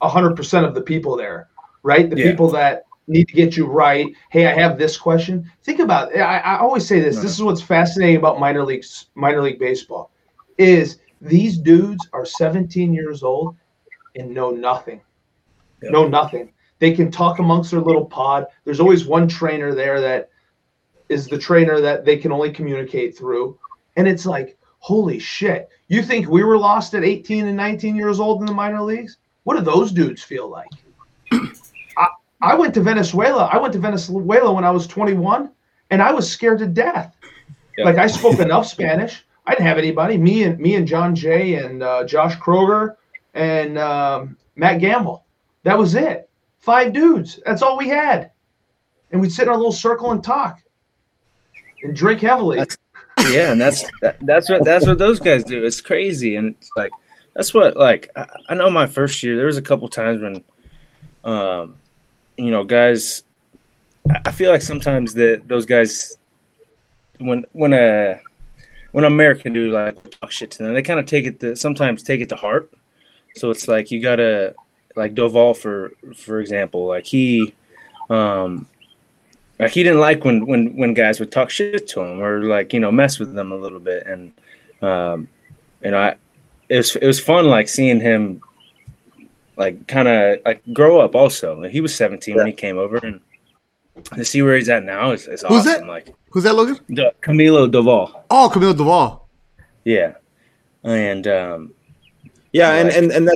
100% of the people there, right? The people that need to get you right. Hey, I have this question. Think about it. I always say this. This is what's fascinating about minor league baseball, is these dudes are 17 years old and know nothing. Yep. Know nothing. They can talk amongst their little pod. There's always one trainer there that is the trainer that they can only communicate through. And it's like, holy shit. You think we were lost at 18 and 19 years old in the minor leagues? What do those dudes feel like? I went to Venezuela. when I was 21, and I was scared to death. Yep. Like, I spoke enough Spanish. I didn't have anybody. Me and John Jay and Josh Kroger and Matt Gamble. That was it. 5 dudes. That's all we had. And we'd sit in our little circle and talk and drink heavily. That's what those guys do. It's crazy. And it's like, that's what, like, I know my first year, there was a couple times when, you know, guys, I feel like sometimes that those guys, when American do like talk shit to them, they kind of take it to heart. So it's like, you gotta, like Doval for example, like he didn't like when guys would talk shit to him or like, you know, mess with them a little bit. And, you know, it was fun, like, seeing him, like, kind of, like, grow up also. Like, he was 17 when he came over, and to see where he's at now is awesome. That? Like, who's that, Logan? Camilo Doval. Oh, Camilo Doval. Yeah. And, yeah, you know, and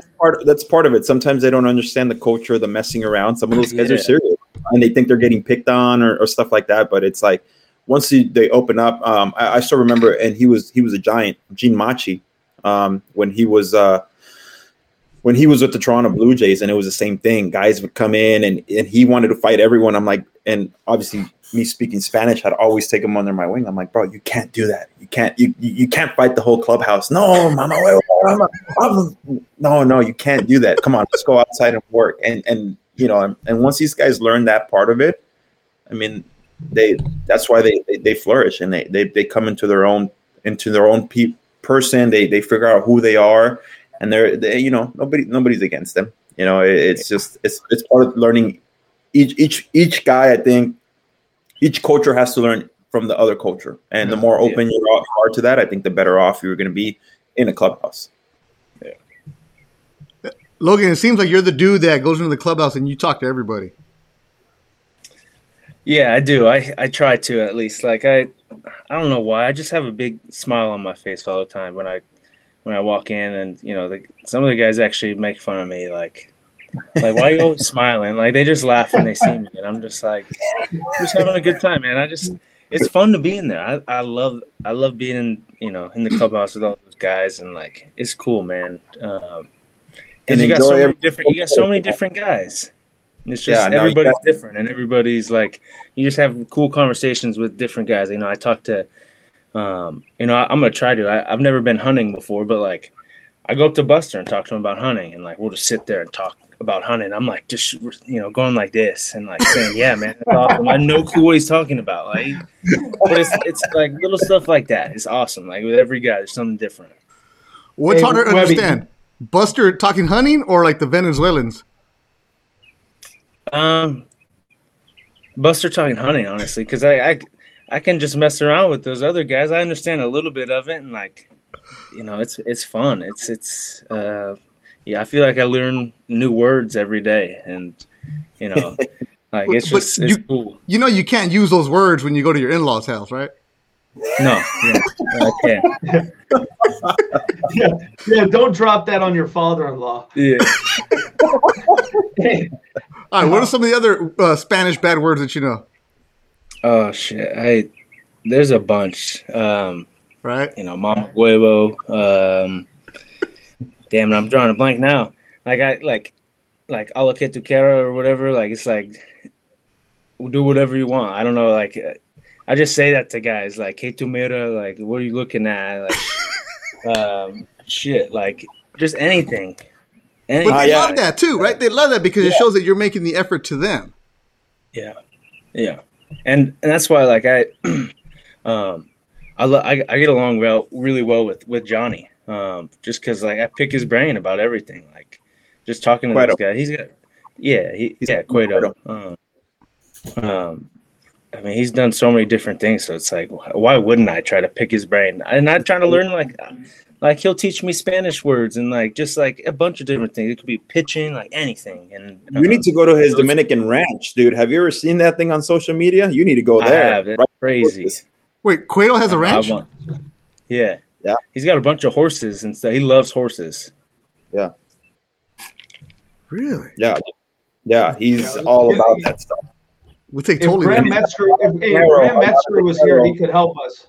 that's part of it. Sometimes they don't understand the culture, the messing around. Some of those guys are serious, and they think they're getting picked on or stuff like that, but it's like once they open up, I still remember, and he was a Giant, Gene Machi. When he was with the Toronto Blue Jays, and it was the same thing. Guys would come in and he wanted to fight everyone. I'm like, and obviously me speaking Spanish, I'd always take him under my wing. I'm like, bro, you can't do that. You can't fight the whole clubhouse. No, mama, wait, no, you can't do that. Come on, let's go outside and work. And you know, and once these guys learn that part of it, I mean, that's why they flourish, and they come into their own person. They figure out who they are, and they you know, nobody's against them. You know, it's just it's part of learning. Each guy, I think, each culture has to learn from the other culture, and the more open you are to that, I think the better off you're going to be in a clubhouse. Yeah, Logan, it seems like you're the dude that goes into the clubhouse and you talk to everybody. Yeah, I do. I try to, at least. Like I don't know why. I just have a big smile on my face all the time when I walk in, and you know, some of the guys actually make fun of me, like, why are you always smiling? Like, they just laugh when they see me, and I'm just like, just having a good time, man. It's fun to be in there. I love being in, you know, in the clubhouse with all those guys, and like, it's cool, man. And you got so many different guys. And it's just everybody's different, and everybody's like, you just have cool conversations with different guys. You know, I talk to, you know, I'm gonna try to. I've never been hunting before, but like, I go up to Buster and talk to him about hunting, and like, we'll just sit there and talk about hunting. I'm like, just, you know, going like this and like saying, yeah, man, that's awesome. I have no clue what he's talking about. Like, but it's like little stuff like that. It's awesome. Like, with every guy, there's something different. What's harder to understand? Buster talking hunting, or like the Venezuelans? Buster talking hunting, honestly, because I can just mess around with those other guys. I understand a little bit of it, and like, you know, it's fun. Yeah, I feel like I learn new words every day, and you know, like, it's just it's cool. You know, you can't use those words when you go to your in-laws' house, right? No, yeah, I can't. Yeah, don't drop that on your father-in-law. Yeah. Hey. All right, what are some of the other Spanish bad words that you know? Oh shit, there's a bunch. Right, you know, mama huevo. Damn it, I'm drawing a blank now. Like I a la que tu quieras or whatever. Like, it's like, do whatever you want. I don't know. Like, I just say that to guys. Like, que tu mira. Like, what are you looking at? Like, shit. Like, just anything. But they love that too, right? They love that because it shows that you're making the effort to them. Yeah, yeah, and that's why, like, I get along really well with Johnny. Just because, like, I pick his brain about everything, like, just talking to this guy. He's got, Cueto. I mean, he's done so many different things, so it's like, why wouldn't I try to pick his brain? And I'm trying to learn, like he'll teach me Spanish words and like just like a bunch of different things. It could be pitching, like anything. And you need to go to his Dominican ranch, dude. Have you ever seen that thing on social media? You need to go there. I have. It's crazy. Wait, Cueto has a ranch? Yeah. Yeah. He's got a bunch of horses and stuff. He loves horses. Yeah. Really? Yeah. Yeah. He's all about that stuff. We take totally. If Graham Metzger was here, he could help us.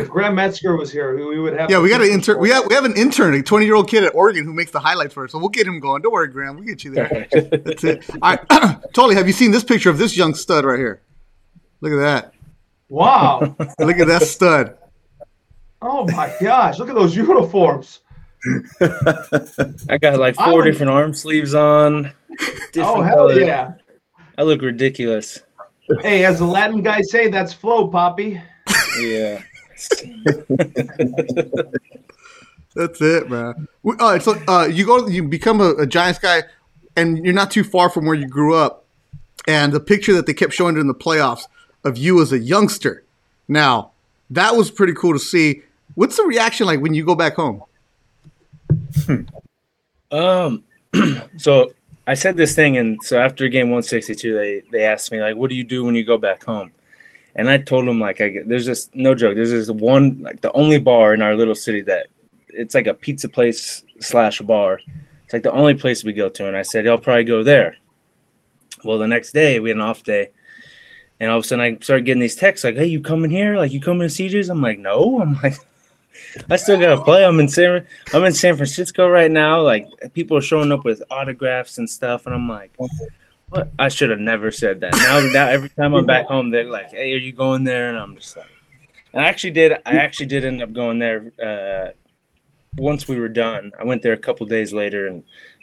If Graham Metzger was here, we would have. Yeah, we got an intern. We have an intern, a 20-year-old kid at Oregon who makes the highlights for us. So we'll get him going. Don't worry, Graham. We'll get you there. That's it. All right. Totally. Have you seen this picture of this young stud right here? Look at that. Wow. Look at that stud. Oh my gosh! Look at those uniforms. I got like four different arm sleeves on. Oh hell colors. Yeah! I look ridiculous. Hey, as the Latin guys say, that's flow, Poppy. Yeah. That's it, man. All right, so you become a Giants guy, and you're not too far from where you grew up. And the picture that they kept showing during the playoffs of you as a youngster, now that was pretty cool to see. What's the reaction like when you go back home? So I said this thing, and so after game 162, they asked me, like, what do you do when you go back home? And I told them, like, there's this – no joke. There's this one – like, the only bar in our little city that – it's like a pizza place / bar. It's like the only place we go to. And I said, I'll probably go there. Well, the next day, we had an off day. And all of a sudden, I started getting these texts like, hey, you coming here? Like, you coming to CJ's? I'm like, no. I'm like, I still got to play. I'm in San Francisco right now. Like, people are showing up with autographs and stuff. And I'm like, what? I should have never said that. Now every time I'm back home, they're like, hey, are you going there? And I'm just like, and I actually did end up going there once we were done. I went there a couple days later and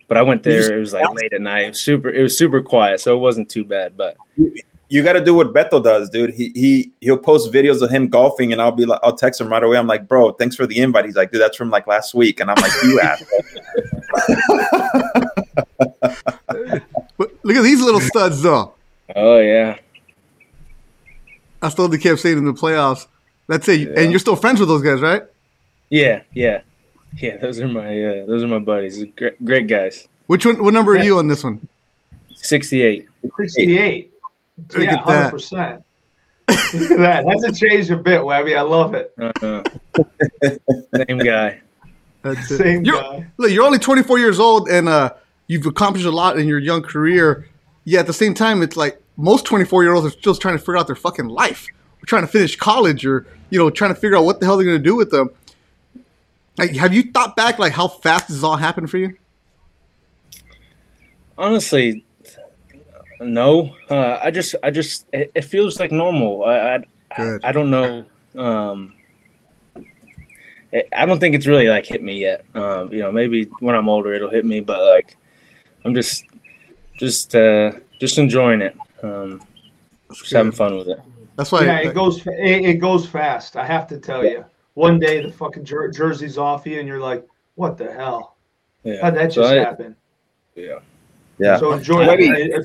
But I went there. It was like late at night. It was super quiet, so it wasn't too bad. But you got to do what Beto does, dude. He'll post videos of him golfing, and I'll be like, I'll text him right away. I'm like, bro, thanks for the invite. He's like, dude, that's from like last week, and I'm like, you asshole. Look at these little studs, though. Oh, yeah. I still kept saying in the playoffs. That's it. Yeah. And you're still friends with those guys, right? Yeah. Those are my buddies. Great guys. What number are you on this one? 68. 68. Look at 100%. That hasn't changed a bit, Webby. I love it. Same guy. That's it. Same guy. Look, you're only 24 years old, and you've accomplished a lot in your young career. Yeah, at the same time, it's like most 24-year-olds are still trying to figure out their fucking life. We're trying to finish college or, trying to figure out what the hell they're going to do with them. Like, have you thought back, like, how fast this all happened for you? Honestly, no. It feels like normal. I don't know. I don't think it's really, like, hit me yet. Maybe when I'm older it'll hit me, but, like, I'm just enjoying it. Just having fun with it. That's why. Yeah, it goes fast. I have to tell you. One day the fucking jersey's off you, and you're like, "What the hell? Yeah. How'd that just happen?" Yeah. So enjoy it. I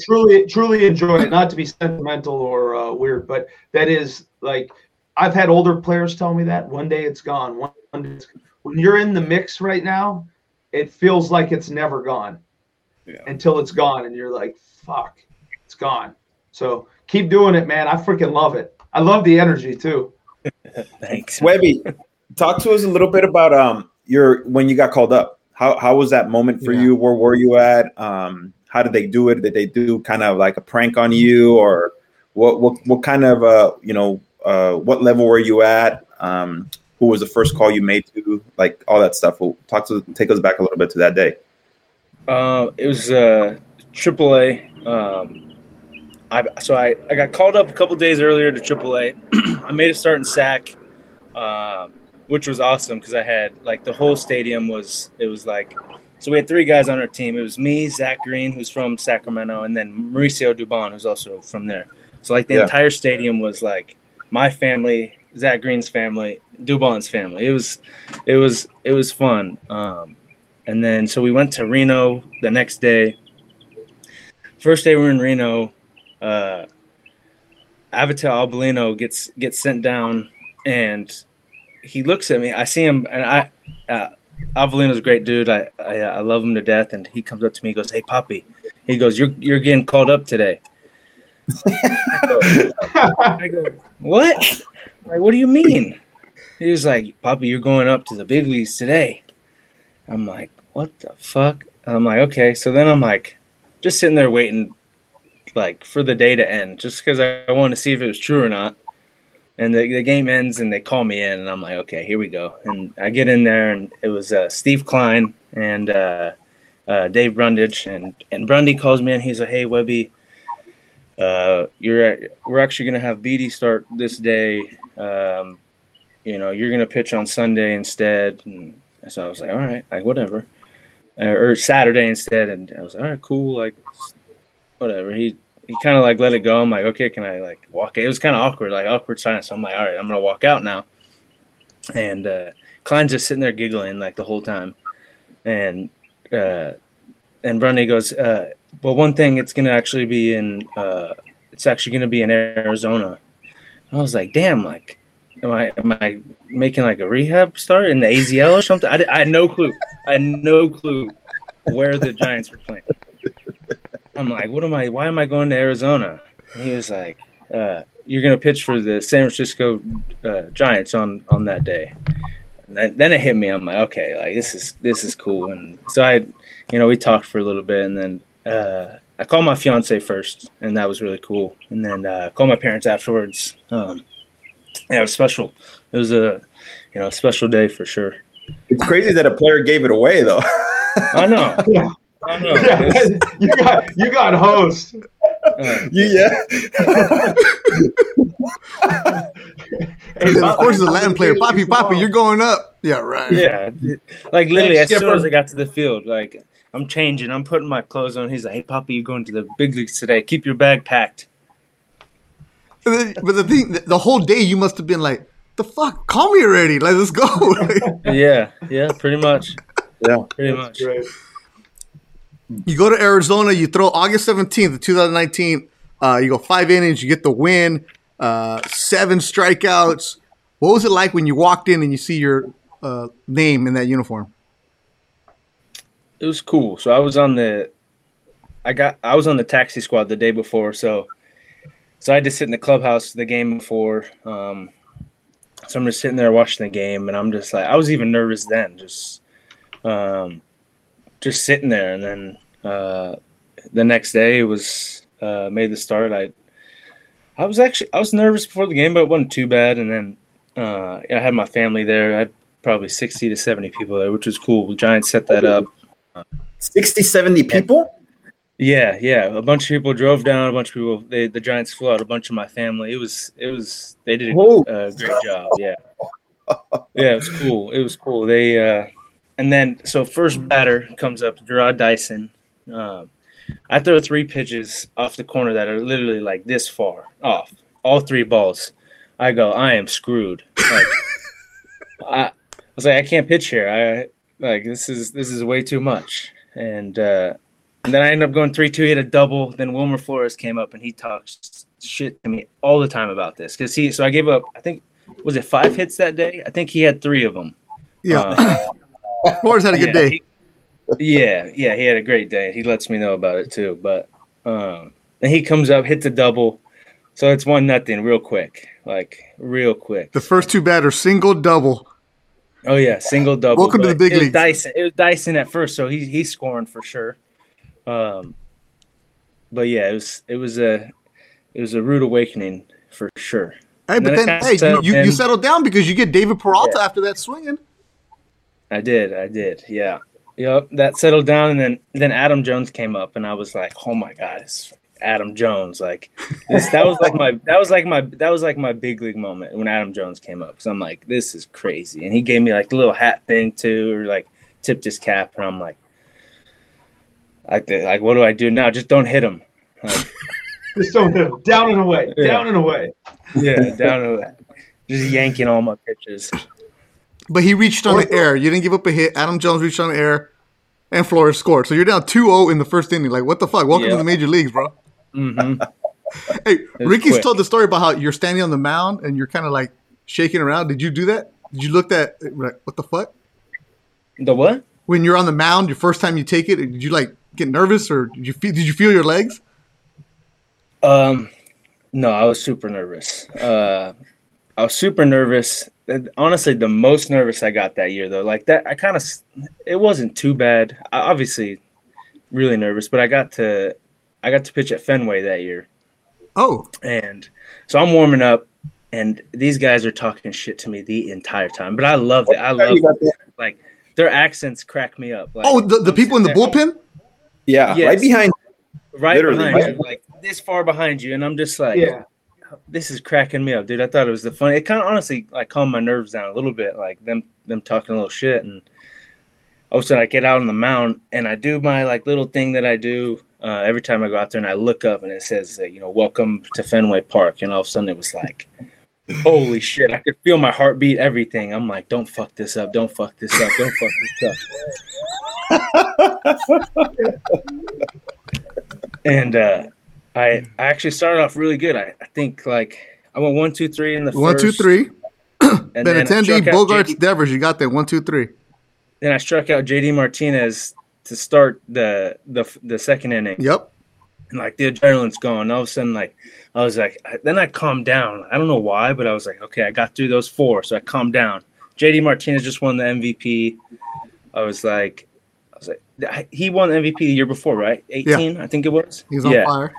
truly enjoy it. Not to be sentimental or weird, but that is like I've had older players tell me that one day it's gone. One day it's gone. When you're in the mix right now, it feels like it's never gone. Yeah. Until it's gone, and you're like, "Fuck, it's gone." So keep doing it, man. I freaking love it. I love the energy too. Thanks, Webby. Talk to us a little bit about when you got called up. How was that moment for you? Where were you at? How did they do it? Did they do kind of like a prank on you, or what kind of what level were you at? Who was the first call you made to? Like all that stuff. We'll take us back a little bit to that day. It was AAA. I got called up a couple days earlier to AAA. I made a start in SAC, which was awesome because I had like the whole stadium so we had three guys on our team. It was me, Zach Green, who's from Sacramento, and then Mauricio Dubon, who's also from there. So like the entire stadium was like my family, Zach Green's family, Dubon's family. It was fun. And then so we went to Reno the next day. First day we were in Reno, Avital Albolino gets sent down, and he looks at me. I see him, and Albolino's a great dude. I love him to death, and he comes up to me. He goes, "Hey, Poppy." He goes, "You're getting called up today." I go, "What? Like, what do you mean?" He was like, "Poppy, you're going up to the big leagues today." I'm like, what the fuck? I'm like, okay. So then I'm like, just sitting there waiting, like for the day to end, just because I wanted to see if it was true or not. And the game ends, and they call me in, and I'm like, okay, here we go. And I get in there, and it was Steve Klein and Dave Brundage, and Brundy calls me in. He's like, "Hey, Webby, we're actually gonna have BD start this day. You're gonna pitch on Sunday instead." And so I was like, all right, like whatever, or Saturday instead. And I was like, all right, cool, like whatever. He kind of like let it go. I'm like, okay, can I like walk? It was kind of awkward, like awkward silence. So I'm like, all right, I'm gonna walk out now. And Klein's just sitting there giggling like the whole time. And Brundy goes, "Well, one thing, it's actually gonna be in Arizona." And I was like, damn, like. Am I making like a rehab start in the AZL or something? I had no clue. I had no clue where the Giants were playing. I'm like, why am I going to Arizona? And he was like, "You're going to pitch for the San Francisco Giants on that day." And then it hit me. I'm like, okay, like this is cool. And so we talked for a little bit, and then I called my fiance first, and that was really cool. And then I called my parents afterwards. Yeah, it was special. It was a, special day for sure. It's crazy that a player gave it away, though. I know. Yeah. I know. Yeah. You got host. And of course, the Latin player, Poppy, you're going up. Yeah, right. Yeah, like literally, as soon as I got to the field, like I'm changing. I'm putting my clothes on. He's like, hey, Poppy, you're going to the big leagues today. Keep your bag packed. But the thing, the whole day you must have been like, the fuck, call me already. Like, let's go. yeah, pretty much. Yeah, pretty much. Great. You go to Arizona. You throw August 17th, 2019. You go 5 innings. You get the win. 7 strikeouts. What was it like when you walked in and you see your name in that uniform? It was cool. So I was on the taxi squad the day before. So I had to sit in the clubhouse the game before. So I'm just sitting there watching the game, and I'm just like, I was even nervous then, just sitting there. And then the next day made the start. I was nervous before the game, but it wasn't too bad. And then I had my family there. I had probably 60 to 70 people there, which was cool. The Giants set that up. 60, 70 people? Yeah. A bunch of people drove down. A bunch of people. The Giants flew out a bunch of my family. It was. They did a great job. Yeah. It was cool. They and then so first batter comes up, Gerard Dyson. I throw 3 pitches off the corner that are literally like this far off. All 3 balls. I go, I am screwed. Like, I was like, I can't pitch here. This is way too much. And then I ended up going 3-2. He had a double. Then Wilmer Flores came up, and he talks shit to me all the time about this. So I gave up, I think, was it 5 hits that day? I think he had 3 of them. Yeah. Flores had a good day. Yeah, he had a great day. He lets me know about it too. But then he comes up, hits a double, so it's 1-0 real quick. The first 2 batters, single, double. Oh yeah, single, double. Welcome to the big leagues. It was Dyson at first, so he's scoring for sure. But yeah, it was a rude awakening for sure. Hey, but then you settled down because you get David Peralta after that swinging. I did. Yeah. Yep, that settled down, and then Adam Jones came up, and I was like, "Oh my God, it's Adam Jones!" Like, that was like my big league moment when Adam Jones came up. So I'm like, "This is crazy," and he gave me like a little hat thing too, or like tipped his cap, and I'm like, "Like, what do I do now? Just don't hit him." Like, just don't hit him. Down and away. Yeah. Down and away. Yeah, down and away. Just yanking all my pitches. But he reached on the error. You didn't give up a hit. Adam Jones reached on the error, and Flores scored. So you're down 2-0 in the first inning. Like, what the fuck? Welcome to the major leagues, bro. Mm-hmm. Hey, Ricky's told the story about how you're standing on the mound and you're kind of like shaking around. Did you do that? Did you look at like, what the fuck? The what? When you're on the mound, your first time you take it, did you like get nervous or did you feel your legs? No, I was super nervous. Honestly, the most nervous I got that year, though, like that, it wasn't too bad. I obviously really nervous, but I got to pitch at Fenway that year. Oh, and so I'm warming up, and these guys are talking shit to me the entire time. But I loved it. Like their accents crack me up. Like, the people in the bullpen. Yeah, yes. Right behind you, like this far behind you, and I'm just like, yeah. This is cracking me up, dude. I thought it was it kind of honestly like calmed my nerves down a little bit, like them talking a little shit. And all of a sudden I get out on the mound and I do my like little thing that I do every time I go out there, and I look up and it says, welcome to Fenway Park. And all of a sudden it was like, holy shit, I could feel my heartbeat, everything. I'm like, don't fuck this up. And, I actually started off really good. I think like I went 1, 2, 3 in the first. 1, 2, 3. Then attendee Bogarts, Devers. You got that 1, 2, 3. Then I struck out JD Martinez to start the second inning. Yep. And like the adrenaline's going. All of a sudden, like I was like, then I calmed down. I don't know why, but I was like, okay, I got through those 4, so I calmed down. JD Martinez just won the MVP. I was like, he won the MVP the year before, right? 18, yeah. I think it was. He was on fire.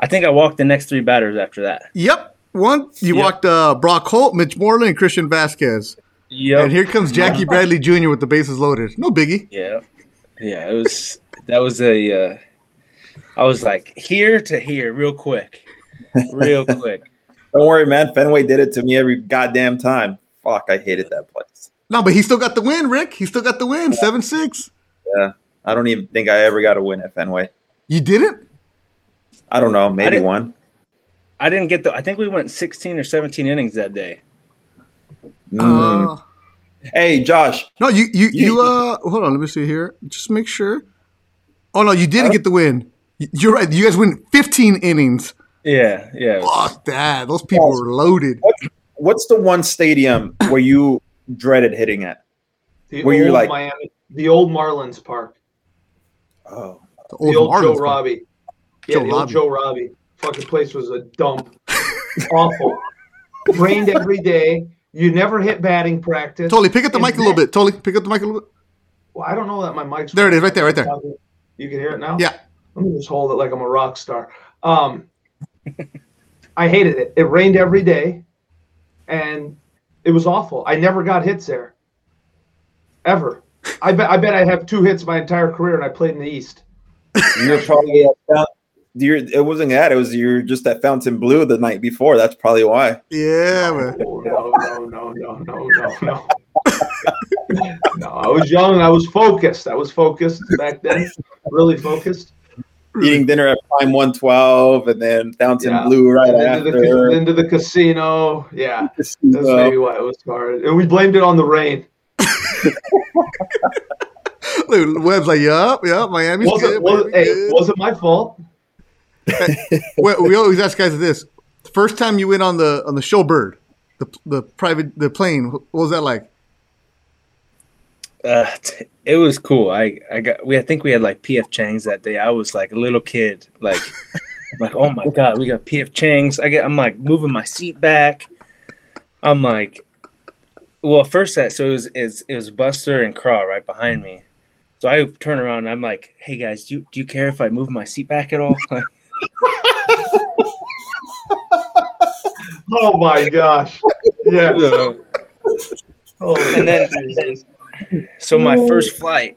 I think I walked the next 3 batters after that. Yep. Walked Brock Holt, Mitch Moreland, and Christian Vasquez. Yep. And here comes Jackie Bradley Jr. with the bases loaded. No biggie. Yeah. Yeah, it was – that was a I was like here to here real quick. Don't worry, man. Fenway did it to me every goddamn time. Fuck, I hated that place. No, but he still got the win, Rick. He still got the win, 7-6. Yeah. I don't even think I ever got a win at Fenway. You didn't? I don't know. Maybe one. I didn't get the – I think we went 16 or 17 innings that day. Hey, Josh. No, you hold on. Let me see here. Just make sure. Oh, no, you didn't get the win. You're right. You guys win 15 innings. Yeah. Fuck that. Those people were loaded. What's the one stadium where you dreaded hitting at? Miami, the old Marlins Park. Oh. The old Joe Robbie. Yeah, Joe Robbie. Fucking place was a dump. Awful. Rained every day. You never hit batting practice. Totally, pick up the mic a little bit. Well, I don't know that my mic's... There it is, right there. You can hear it now? Yeah. Let me just hold it like I'm a rock star. I hated it. It rained every day, and it was awful. I never got hits there, ever. I bet I have two hits my entire career, and I played in the East. You're probably it wasn't that. It was you're just at Fountain Blue the night before. That's probably why. Yeah, man. No. No, I was young. I was focused back then. Really focused. Eating dinner at Prime 112 and then Fountain Blue after. Into the casino. Yeah. That's maybe why it was hard. And we blamed it on the rain. Webb's like, yup, Miami's good. It wasn't my fault. We always ask guys this. The first time you went on the Showbird, the plane, what was that like? It was cool. I think we had like P.F. Chang's that day. I was like a little kid, like oh my god, we got P.F. Chang's. I'm like moving my seat back. I'm like, well, first that so it was Buster and Craw right behind me. So I turn around and I'm like, hey guys, do you care if I move my seat back at all? Oh my gosh! Yeah. And then. So my first flight,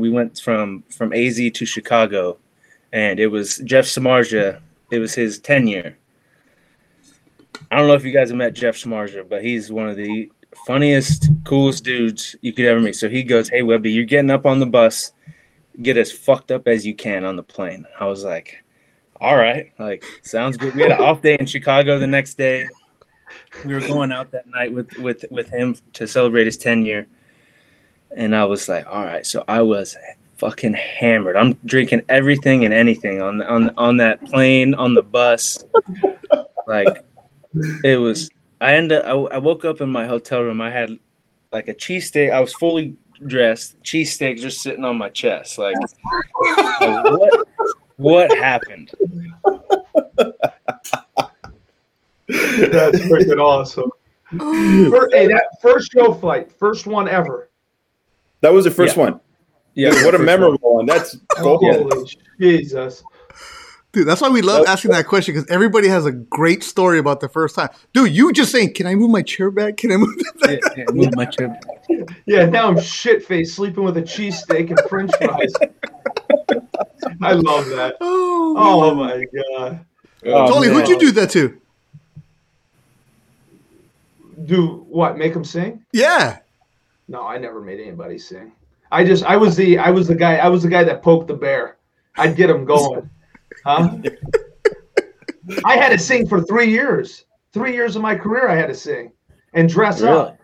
we went from AZ to Chicago, and it was Jeff Samardzija. It was his 10-year. I don't know if you guys have met Jeff Samardzija, but he's one of the funniest, coolest dudes you could ever meet. So he goes, "Hey, Webby, you're getting up on the bus. Get as fucked up as you can on the plane." I was like, "All right, like sounds good." We had an off day in Chicago the next day. We were going out that night with him to celebrate his 10-year. And I was like, all right. So I was fucking hammered. I'm drinking everything and anything on that plane, on the bus. Like it was. I woke up in my hotel room. I had like a cheesesteak. I was fully dressed. Cheesesteak just sitting on my chest. Like what happened? That's freaking awesome. That first show flight, first one ever. That was the first one. Yeah. Dude, what a memorable one. That's holy Jesus. Dude, that's why we love asking that question, because everybody has a great story about the first time. Dude, you just saying, can I move my chair back? Move my chair back. Yeah, now I'm shit-faced, sleeping with a cheesesteak and french fries. I love that. Oh my God. Tony, who'd you do that to? Do what? Make them sing? Yeah. No, I never made anybody sing. I was the guy that poked the bear. I'd get him going. Huh? I had to sing for 3 years. 3 years of my career I had to sing and dress up.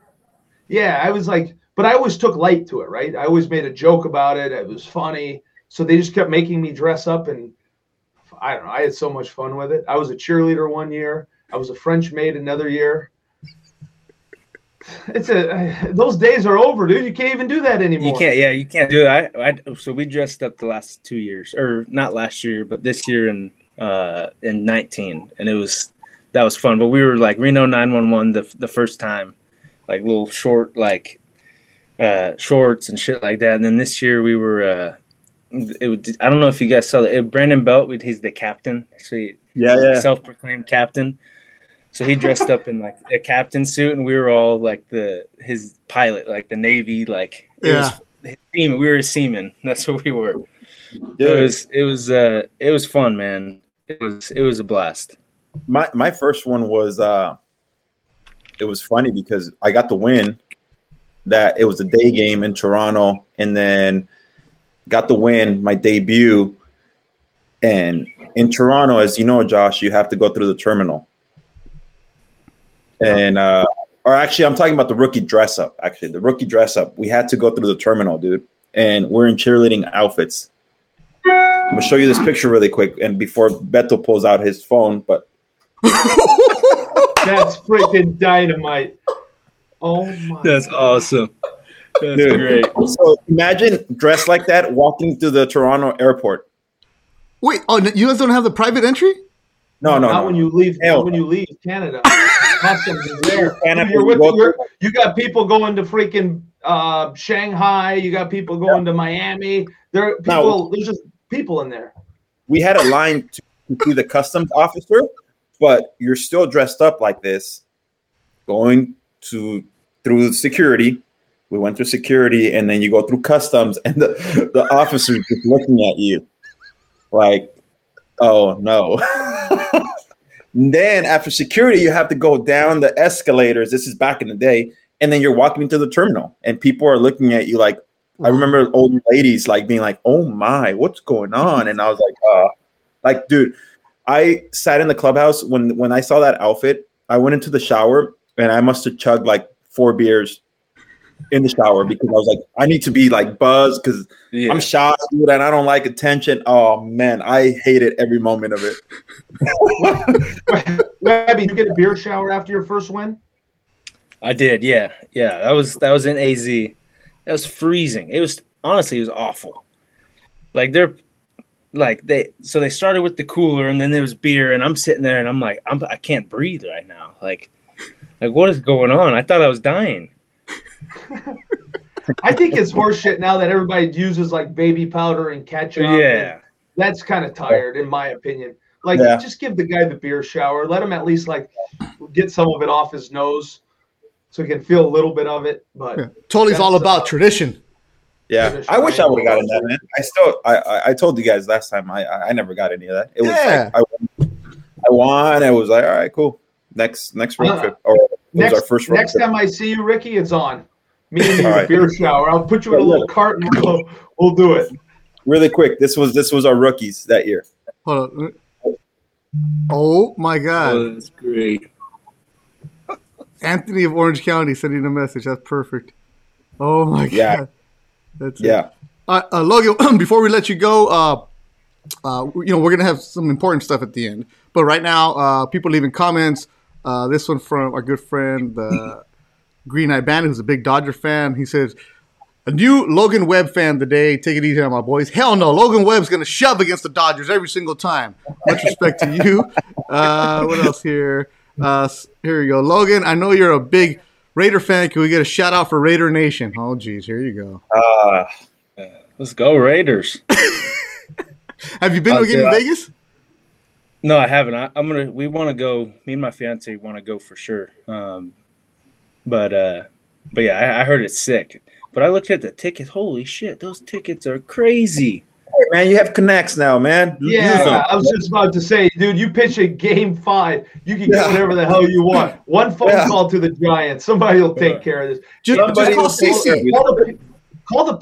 Yeah, I was like, but I always took light to it, right? I always made a joke about it. It was funny. So they just kept making me dress up, and I don't know, I had so much fun with it. I was a cheerleader 1 year. I was a French maid another year. Those days are over, dude. You can't even do that anymore. You can't do it. So we dressed up the last 2 years, or not last year, but this year in 19, and that was fun. But we were like Reno 911 the first time, like little short shorts and shit like that. And then this year we were I don't know if you guys saw that. Brandon Belt, he's the captain, actually, self-proclaimed captain. So he dressed up in like a captain suit, and we were all like his pilot, like the Navy, like it was his seaman. We were a seaman. That's what we were. Dude. It was fun, man. It was a blast. My first one was it was funny because I got the win that it was a day game in Toronto, and then got the win, my debut. And in Toronto, as you know, Josh, you have to go through the terminal. And or actually, I'm talking about the rookie dress-up, actually. The rookie dress-up. We had to go through the terminal, dude. And we're in cheerleading outfits. I'm going to show you this picture really quick, and before Beto pulls out his phone, but... That's freaking dynamite. Oh, my. That's awesome. That's dude, great. So imagine dressed like that walking through the Toronto airport. Wait, oh, you guys don't have the private entry? No. Not when you leave. Hell. When you leave Canada, there. Canada you got people going to freaking Shanghai. You got people going to Miami. There's just people in there. We had a line to see the customs officer, but you're still dressed up like this, going through security. We went through security, and then you go through customs, and the officer is just looking at you. Like, oh, no. Then after security, you have to go down the escalators. This is back in the day. And then you're walking into the terminal and people are looking at you like, I remember old ladies like being like, oh, my, what's going on? And I was like, dude, I sat in the clubhouse when I saw that outfit. I went into the shower and I must have chugged like 4 beers in the shower because I was like, I need to be like buzzed because I'm shy, dude, and I don't like attention. Oh man, I hated every moment of it. Webby, you get a beer shower after your first win? I did, yeah. That was in AZ. That was freezing. It was honestly, it was awful. Like they started with the cooler and then there was beer, and I'm sitting there and I'm like, I can't breathe right now. Like what is going on? I thought I was dying. I think it's horseshit now that everybody uses like baby powder and ketchup. Yeah, that's kind of tired, in my opinion. Like, just give the guy the beer shower. Let him at least like get some of it off his nose, so he can feel a little bit of it. But Totally all about tradition. Yeah, tradition. I wish I would have gotten that, man. I told you guys last time I never got any of that. It was like I won. I was like, all right, cool. Next road trip. Next, our first road trip. Time I see you, Ricky, it's on. Me and you right. Beer shower. I'll put you in a little cart and we'll do it. Really quick. This was our rookies that year. Hold on. Oh my God. Oh, that's great. Anthony of Orange County sending a message. That's perfect. Oh my God. That's it. Logan, before we let you go, we're gonna have some important stuff at the end. But right now, people leaving comments. This one from our good friend, the Green Eye Bandit, who's a big Dodger fan. He says, a new Logan Webb fan today. Take it easy on my boys. Hell no. Logan Webb's going to shove against the Dodgers every single time. Much respect to you. What else here? Here we go. Logan, I know you're a big Raider fan. Can we get a shout out for Raider Nation? Oh, geez. Here you go. Let's go, Raiders. Have you been to a game in Vegas? No, I haven't. We want to go. Me and my fiance want to go for sure. But yeah, I heard it's sick. But I looked at the tickets. Holy shit, those tickets are crazy. Hey, man, you have connects now, man. Yeah, I was just about to say, dude, you pitch a game 5, you can get whatever the hell you want. One phone call to the Giants, somebody will take care of this. Call the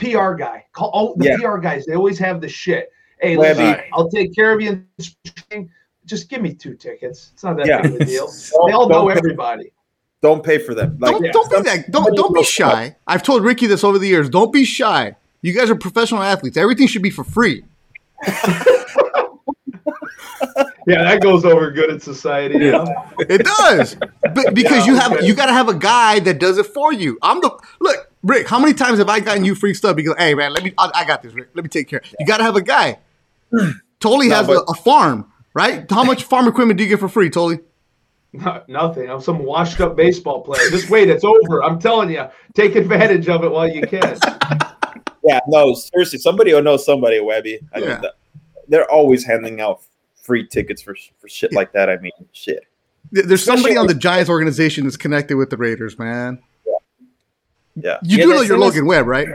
PR guy. Call all the PR guys. They always have the shit. Hey, Levy, I'll take care of you. Just give me 2 tickets. It's not that big of a deal. They all know everybody. Don't pay for them. Like, don't be that. Don't be shy. I've told Ricky this over the years. Don't be shy. You guys are professional athletes. Everything should be for free. That goes over good in society. You know? It does, but because you got to have a guy that does it for you. Look, Rick. How many times have I gotten you free stuff? Because hey, man, I got this, Rick. Let me take care. You got to have a guy. Tolly has a farm, right? How much farm equipment do you get for free, Tolly? Nothing. I'm some washed-up baseball player. Just wait, it's over. I'm telling you, take advantage of it while you can. Yeah, no, seriously, somebody will know somebody, Webby. They're always handing out free tickets for shit like that. I mean, shit. There's somebody on the Giants organization that's connected with the Raiders, man. Yeah. You do know you're Logan Webb, right?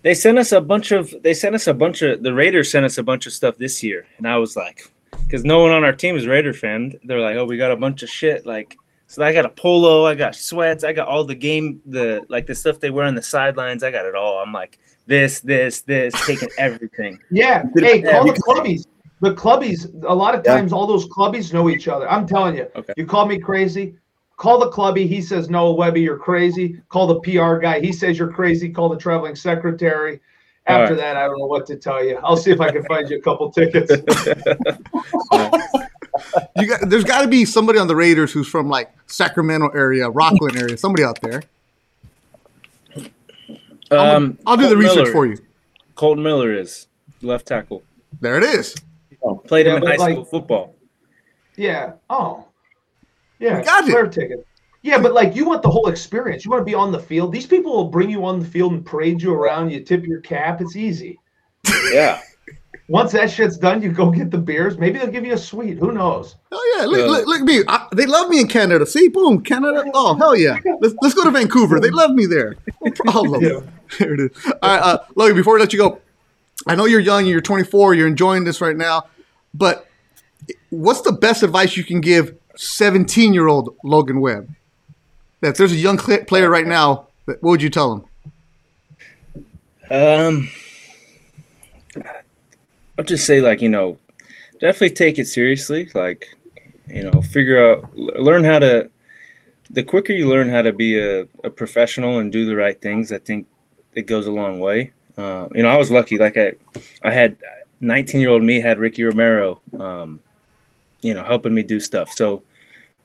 They sent us a bunch of. The Raiders sent us a bunch of stuff this year, and I was like. Because no one on our team is Raider fan. They're like, oh, we got a bunch of shit. Like, So I got a polo, I got sweats, I got all the game, the stuff they wear on the sidelines. I got it all. I'm like this, taking everything. Yeah. Hey, call the clubbies. The clubbies. A lot of times, all those clubbies know each other. I'm telling you. Okay. You call me crazy. Call the clubby. He says, no, Webby, you're crazy. Call the PR guy. He says you're crazy. Call the traveling secretary. After that, I don't know what to tell you. I'll see if I can find you a couple tickets. There's got to be somebody on the Raiders who's from, like, Sacramento area, Rockland area, somebody out there. I'll do the research for you. Colton Miller is left tackle. There it is. Played him in high school football. Yeah. Oh. Yeah, player ticket. Yeah, but like you want the whole experience. You want to be on the field. These people will bring you on the field and parade you around. You tip your cap. It's easy. Yeah. Once that shit's done, you go get the beers. Maybe they'll give you a suite. Who knows? Oh yeah, look at me. They love me in Canada. See, boom, Canada. Oh hell yeah. Let's go to Vancouver. They love me there. No problem. Yeah. There it is. All right, Logan. Before I let you go, I know you're young. And you're 24. You're enjoying this right now. But what's the best advice you can give 17-year-old Logan Webb? If there's a young player right now, what would you tell him? I'll just say, definitely take it seriously. Figure out, learn how to. The quicker you learn how to be a professional and do the right things, I think it goes a long way. I was lucky. I had 19-year-old me had Ricky Romero. Helping me do stuff. So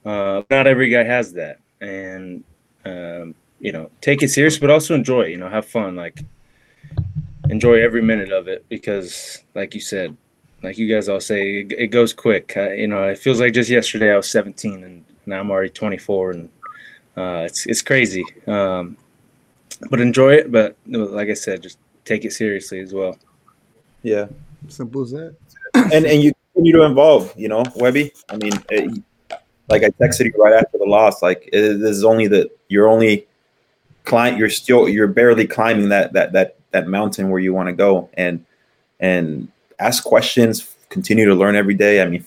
not every guy has that. And, take it serious, but also enjoy it, have fun. Enjoy every minute of it because, like you said, like you guys all say, it goes quick. It feels like just yesterday I was 17 and now I'm already 24 and it's crazy. But enjoy it. But like I said, just take it seriously as well. Yeah. Simple as that. And you continue to evolve, Webby. I mean, I texted you right after the loss. This is only you're barely climbing that mountain where you want to go. And ask questions. Continue to learn every day. I mean,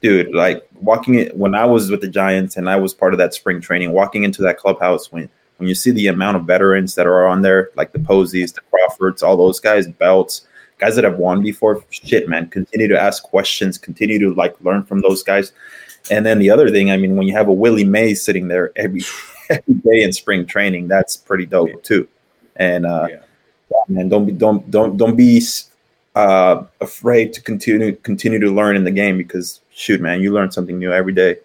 dude, when I was with the Giants and I was part of that spring training, walking into that clubhouse when you see the amount of veterans that are on there, like the Poseys, the Crawfords, all those guys, Belts. Guys that have won before, shit, man, continue to ask questions, continue to learn from those guys. And then the other thing, I mean, when you have a Willie Mays sitting there every day in spring training, that's pretty dope too. And man, don't be afraid to continue to learn in the game because shoot, man, you learn something new every day.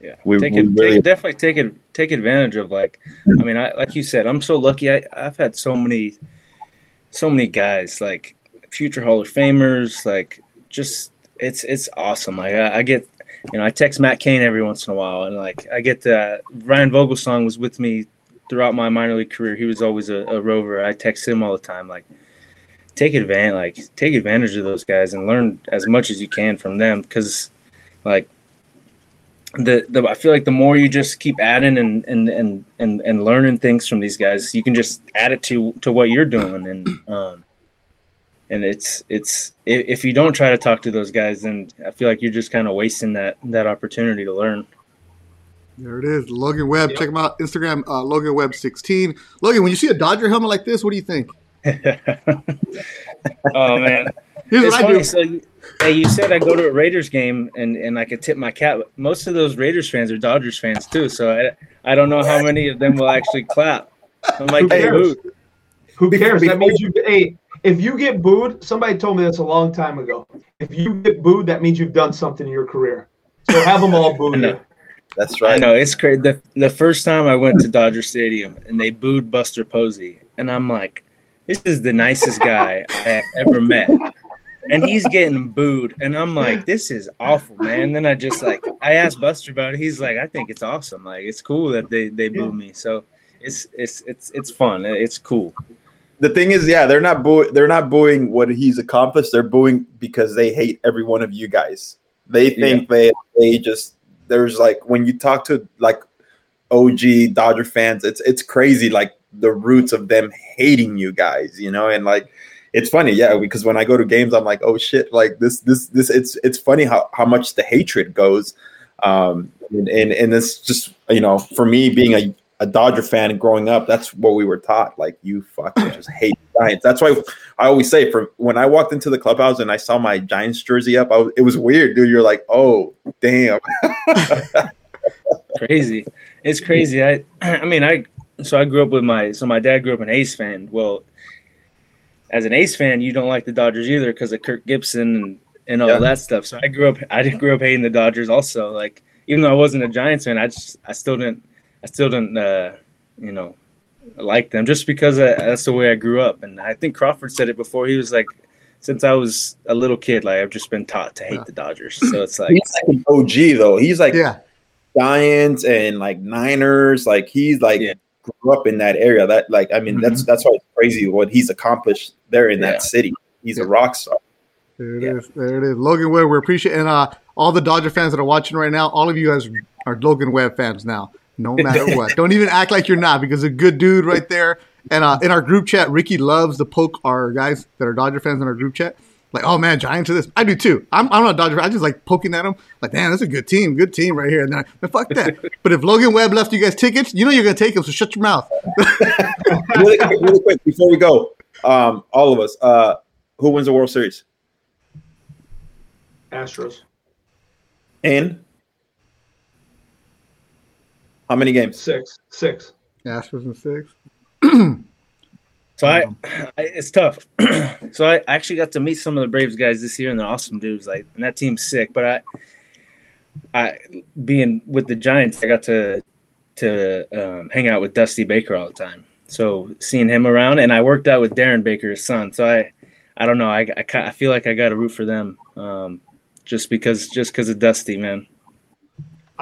Yeah, take advantage of like you said, I'm so lucky. I've had so many guys future Hall of Famers, it's awesome. I get, I text Matt Cain every once in a while, and I get that Ryan Vogelsong was with me throughout my minor league career. He was always a rover. I text him all the time. Take advantage of those guys and learn as much as you can from them, because I feel the more you just keep adding and learning things from these guys, you can just add it to what you're doing And it's if you don't try to talk to those guys, then I feel you're just kind of wasting that opportunity to learn. There it is, Logan Webb. Yep. Check him out, Instagram, Logan Webb 16. Logan, when you see a Dodger helmet like this, what do you think? Oh man, it's funny. Do. So, hey, you said I go to a Raiders game and I could tip my cap. Most of those Raiders fans are Dodgers fans too, so I don't know how many of them will actually clap. I'm like, who cares? That means you ate. If you get booed, somebody told me this a long time ago. If you get booed, that means you've done something in your career. So have them all booed. You. That's right. I know. It's crazy. The first time I went to Dodger Stadium and they booed Buster Posey. And I'm like, this is the nicest guy I ever met. And he's getting booed. And I'm like, this is awful, man. And then I just I asked Buster about it. He's like, I think it's awesome. It's cool that they booed me. So it's fun. It's cool. The thing is, yeah, they're not booing what he's accomplished. They're booing because they hate every one of you guys. They think they just there's when you talk to OG Dodger fans, it's crazy the roots of them hating you guys, and it's funny, yeah, because when I go to games, I'm like, oh shit, this it's funny how much the hatred goes. And it's just, you know, for me being a Dodger fan and growing up, that's what we were taught. Like, you fucking just hate Giants. That's why I always say, for when I walked into the clubhouse and I saw my Giants jersey up, it was weird, dude. You're like, oh, damn. Crazy. It's crazy. I grew up with my dad grew up an A's fan. Well, as an A's fan, you don't like the Dodgers either because of Kirk Gibson and all that stuff. So I grew up hating the Dodgers also. Like, even though I wasn't a Giants fan, I still didn't like them just because that's the way I grew up. And I think Crawford said it before. He was like, since I was a little kid, like, I've just been taught to hate the Dodgers. So it's like, he's like an OG though. He's like Giants and like Niners. Like, he's like grew up in that area. That, like, I mean, that's why it's crazy what he's accomplished there in that city. He's a rock star. There it is. There it is. Logan Webb, we appreciate it. And all the Dodger fans that are watching right now, all of you guys are Logan Webb fans now. No matter what. Don't even act like you're not, because a good dude right there. And in our group chat, Ricky loves to poke our guys that are Dodger fans in our group chat. Like, oh, man, Giants are this. I do, too. I'm not a Dodger fan. I just like poking at them. Like, man, that's a good team right here. And then fuck that. But if Logan Webb left you guys tickets, you know you're going to take them, so shut your mouth. really quick, before we go, all of us, who wins the World Series? Astros. And? How many games? Six. Astros and six. So it's tough. So I actually got to meet some of the Braves guys this year, and they're awesome dudes. Like, and that team's sick. But I being with the Giants, I got to hang out with Dusty Baker all the time. So seeing him around, and I worked out with Darren Baker, his son. So I don't know. I feel like I got to root for them, just because of Dusty, man.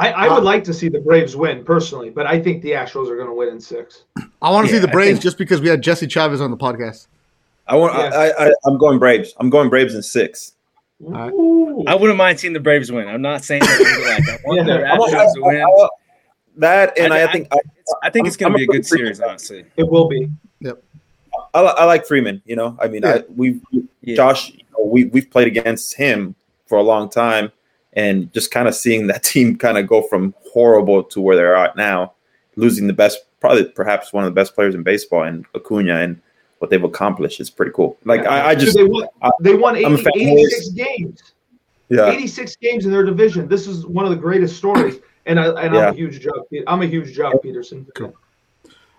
I would like to see the Braves win personally, but I think the Astros are going to win in six. I want to see the Braves just because we had Jesse Chavez on the podcast. I'm going Braves. I'm going Braves in six. Right. I wouldn't mind seeing the Braves win. I'm not saying that. Like, I want the Astros to win. I think it's going to be a good series, honestly. It will be. Yep. I like Freeman. You know, I mean, Josh. You know, we've played against him for a long time. And just kind of seeing that team kind of go from horrible to where they're at now, losing the best, perhaps one of the best players in baseball, and Acuna, and what they've accomplished is pretty cool. Like, they won 86 games. Yeah, 86 games in their division. This is one of the greatest stories. And I'm a huge job. I'm a huge job, Peterson. Cool.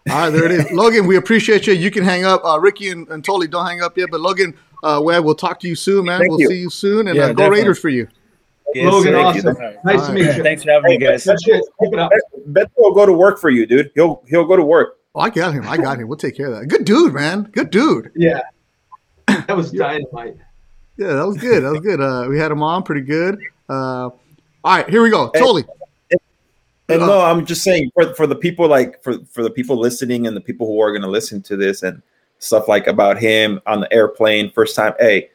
All right, there it is, Logan. We appreciate you. You can hang up, Ricky and Tolly. Don't hang up yet, but Logan, we'll talk to you soon, man. Thank you. See you soon, and go Raiders for you. Yes, Logan, awesome. Nice to meet you. Thanks for having me, guys. That's it. Keep it up. Beth will go to work for you, dude. He'll go to work. Oh, I got him. We'll take care of that. Good dude, man. Good dude. Yeah. That was dynamite. Yeah, that was good. We had him on pretty good. All right, here we go. Totally. And no, I'm just saying for the people, like, for the people listening and the people who are going to listen to this and stuff, like, about him on the airplane first time. Hey,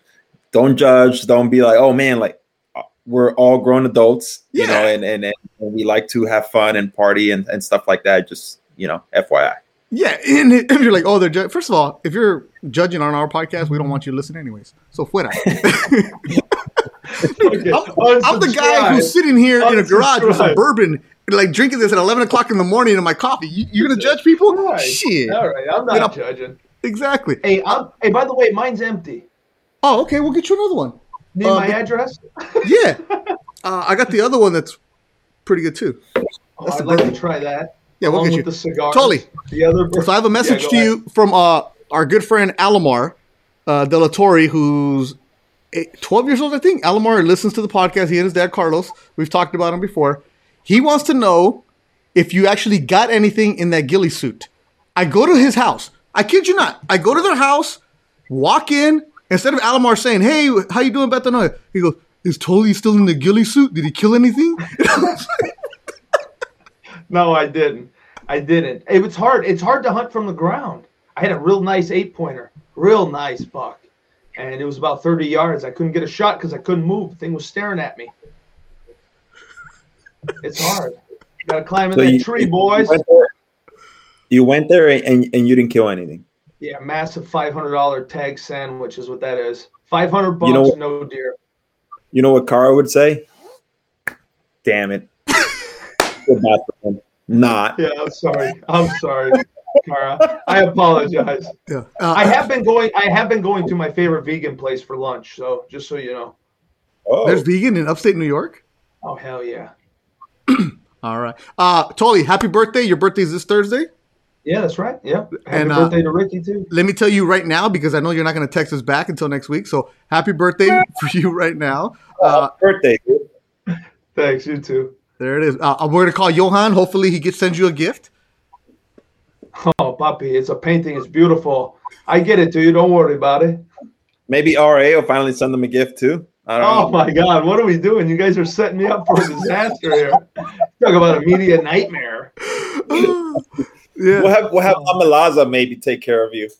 don't judge. Don't be like, oh man, like, we're all grown adults, you know, and we like to have fun and party and stuff like that. Just, you know, FYI. Yeah. And if you're like, oh, first of all, if you're judging on our podcast, we don't want you to listen anyways. So fuera. I'm the guy who's sitting here in a garage with some bourbon, like, drinking this at 11 o'clock in the morning in my coffee. You're going to judge people? All right. Shit. All right. I'm not judging. Exactly. Hey, by the way, mine's empty. Oh, okay. We'll get you another one. Need my address? Yeah. I got the other one that's pretty good, too. I'd like to try that. Yeah, we'll get you. The cigar. Totally. So I have a message to you from our good friend Alomar De La Torre, who's 12 years old, I think. Alomar listens to the podcast. He and his dad, Carlos. We've talked about him before. He wants to know if you actually got anything in that ghillie suit. I go to his house. I kid you not. I go to their house, walk in. Instead of Alomar saying, "Hey, how you doing, Bethanoia?" He goes, "Is Tolly still in the ghillie suit? Did he kill anything?" No, I didn't. It was hard. It's hard to hunt from the ground. I had a real nice 8-pointer, real nice buck, and it was about 30 yards. I couldn't get a shot because I couldn't move. The thing was staring at me. It's hard. You gotta climb in that tree, boys. You went there and you didn't kill anything. Yeah, massive $500 tag sandwich is what that is. $500, you know, no deer. You know what Cara would say? Damn it. Good night, man. Not. Yeah, I'm sorry, Cara. I apologize. Yeah. I have been going to my favorite vegan place for lunch. So just so you know, There's vegan in upstate New York. Oh hell yeah! All right, Tolly, happy birthday! Your birthday's this Thursday. Yeah, that's right. Yeah, happy birthday to Ricky too. Let me tell you right now because I know you're not going to text us back until next week. So happy birthday for you right now. Birthday, dude. Thanks. You too. There it is. We're going to call Johan. Hopefully he sends you a gift. Oh, papi, it's a painting. It's beautiful. I get it to you. Don't worry about it. Maybe RA will finally send them a gift too. I don't know. My God. What are we doing? You guys are setting me up for a disaster here. Talk about a media nightmare. Yeah. We'll have Lama Laza maybe take care of you.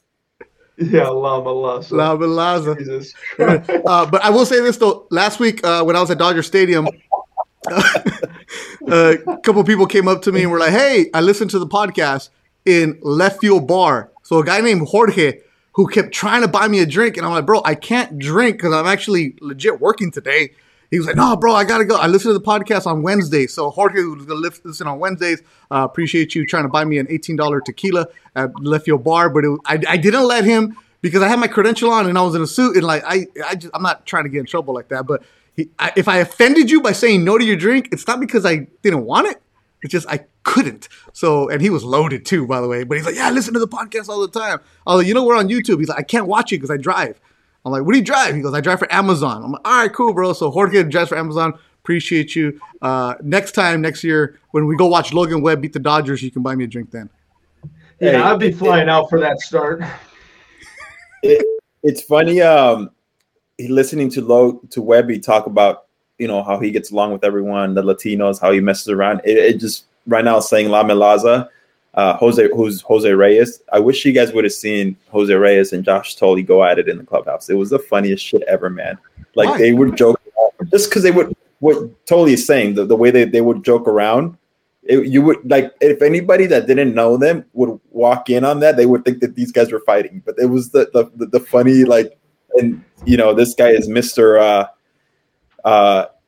Yeah, Lama Laza. Jesus Christ. But I will say this, though. Last week when I was at Dodger Stadium, a couple of people came up to me and were like, hey, I listened to the podcast in Left Field Bar. So a guy named Jorge who kept trying to buy me a drink. And I'm like, bro, I can't drink because I'm actually legit working today. He was like, no, bro, I got to go. I listened to the podcast on Wednesday. So Jorge was going to listen on Wednesdays. Appreciate you trying to buy me an $18 tequila at Left Field Bar. But I didn't let him because I had my credential on and I was in a suit. And like I'm not trying to get in trouble like that. But if I offended you by saying no to your drink, it's not because I didn't want it. It's just I couldn't. So, and he was loaded too, by the way. But he's like, yeah, I listen to the podcast all the time. I was like, you know, we're on YouTube. He's like, I can't watch it because I drive. I'm like, what do you drive? He goes, I drive for Amazon. I'm like, all right, cool, bro. So Jorge drives for Amazon. Appreciate you. Next year, when we go watch Logan Webb beat the Dodgers, you can buy me a drink then. Yeah, hey, I'll be flying out for that start. It's funny. Listening to Webby talk about, you know, how he gets along with everyone, the Latinos, how he messes around. It just right now saying La Melaza, Jose Reyes. I wish you guys would have seen Jose Reyes and Josh Tolley go at it in the clubhouse. It was the funniest shit ever, man. Like They would joke just because they would what Tolley is saying, the way they would joke around. You would like if anybody that didn't know them would walk in on that, they would think that these guys were fighting. But it was the funny like. And, you know, this guy is Mr.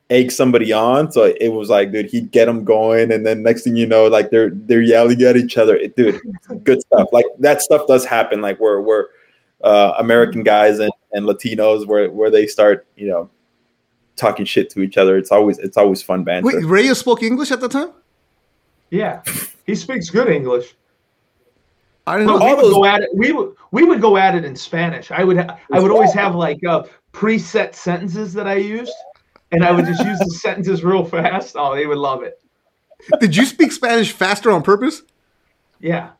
Egg somebody on. So it was like, dude, he'd get them going. And then next thing you know, like they're yelling at each other. Dude, good stuff. Like that stuff does happen. Like we're American guys and Latinos where they start, you know, talking shit to each other. It's always fun banter. Wait, Reyes spoke English at the time? Yeah, he speaks good English. I didn't know. We would go at it. We would go at it in Spanish. I would always have like preset sentences that I used, and I would just use the sentences real fast. Oh, they would love it. Did you speak Spanish faster on purpose? Yeah.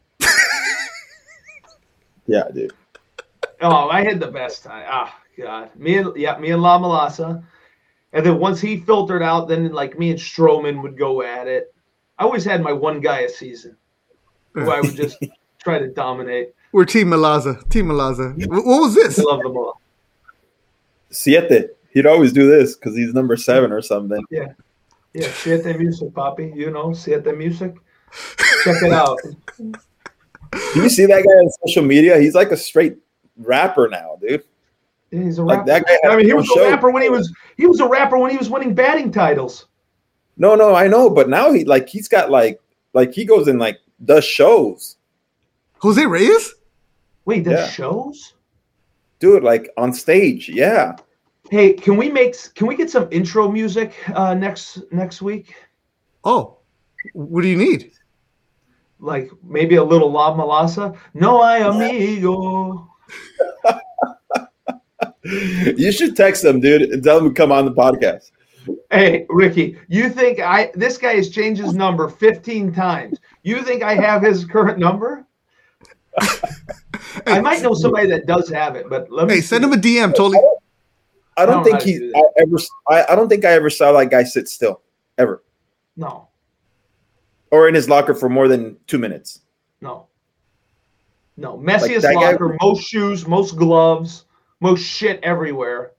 Yeah, dude. Oh, I had the best time. Ah, God. Me and La Malasa, and then once he filtered out, then like me and Stroman would go at it. I always had my one guy a season who I would just. Try to dominate. We're Team Melaza. Team Melaza. What was this? I love them all. Siete. He'd always do this because he's number 7 or something. Yeah. Yeah. Siete music, papi. You know, Siete music. Check it out. Do you see that guy on social media? He's like a straight rapper now, dude. Yeah, he's a rapper. Like that guy. I mean, he was a rapper when he was winning batting titles. No, I know, but now he's got like he goes and like does shows. Jose Reyes? Wait, does shows? Dude, like on stage, yeah. Hey, can we get some intro music next week? Oh, what do you need? Like maybe a little La Malasa? No, I amigo. You should text them, dude, and tell them to come on the podcast. Hey, Ricky, you think this guy has changed his number 15 times. You think I have his current number? I might know somebody that does have it, but send him a DM. Totally. I don't think I ever saw that guy sit still ever. No. Or in his locker for more than 2 minutes. No. Messiest like locker, most shoes, most gloves, most shit everywhere.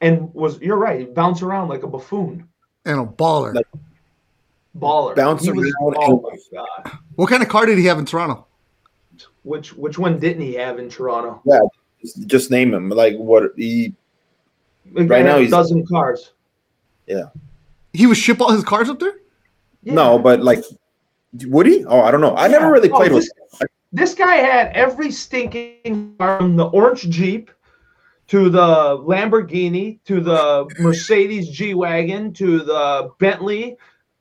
And you're right, bounce around like a buffoon and a baller. Like, baller. Bounce around. Oh my God. What kind of car did he have in Toronto? Which one didn't he have in Toronto? Yeah, just name him. Like what he right now he's a dozen cars. Yeah, he would ship all his cars up there. Yeah. No, but like, would he? Oh, I don't know. I never really played with him. This guy had every stinking from the orange Jeep to the Lamborghini to the Mercedes G-Wagon to the Bentley.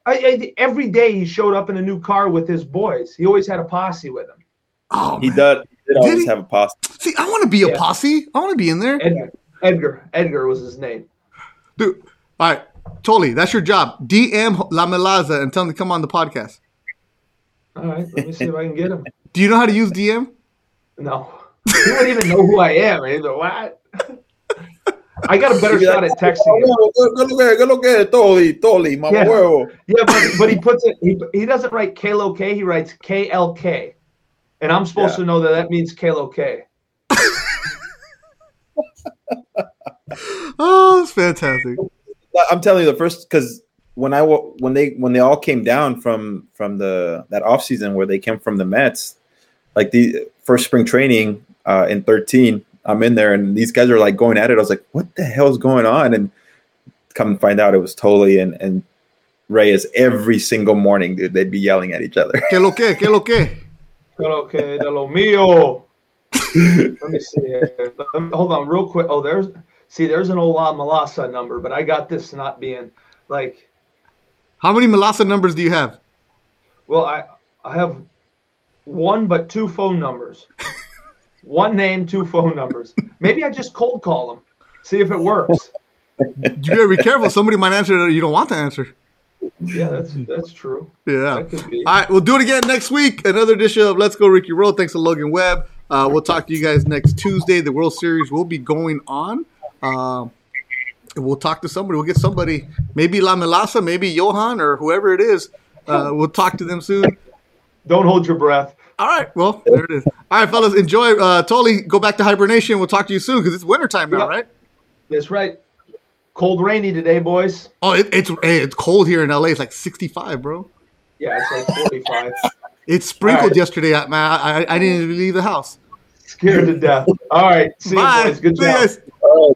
Every day he showed up in a new car with his boys. He always had a posse with him. Oh, he does. He did always have a posse. See, I want to be a posse. I want to be in there. Edgar was his name. Dude, all right. Totally, that's your job. DM La Melaza and tell him to come on the podcast. All right, let me see if I can get him. Do you know how to use DM? No. You wouldn't even know who I am. Either. What? I got a better shot at texting him. Yeah, but he puts it. He doesn't write K-L-O-K. He writes K-L-K. And I'm supposed to know that means K-L-O-K. Oh, that's fantastic. I'm telling you, the first, because when they all came down from that off season where they came from the Mets, like the first spring training in 13, I'm in there and these guys are like going at it. I was like, what the hell is going on? And come to find out, it was Tolly and Reyes every single morning, dude. They'd be yelling at each other. Que lo que de lo mío. Let me see here. Hold on, real quick. Oh, there's an old La Malasa number, but I got this not being like. How many Malasa numbers do you have? Well, I have one, but two phone numbers. One name, two phone numbers. Maybe I just cold call them, see if it works. You better be careful. Somebody might answer that you don't want to answer. Yeah, that's true. Yeah. That could be. All right, we'll do it again next week. Another edition of Let's Go Ricky Roll. Thanks to Logan Webb. We'll talk to you guys next Tuesday. The World Series will be going on. We'll talk to somebody. We'll get somebody, maybe La Melasa, maybe Johan or whoever it is. We'll talk to them soon. Don't hold your breath. All right. Well, there it is. All right, fellas, enjoy. Totally go back to hibernation. We'll talk to you soon because it's wintertime now, right? That's right. Cold, rainy today, boys. Oh, it's cold here in LA. It's like 65, bro. Yeah, it's like 45. It sprinkled yesterday, man. I didn't even leave the house. Scared to death. All right. See you, boys. Good job.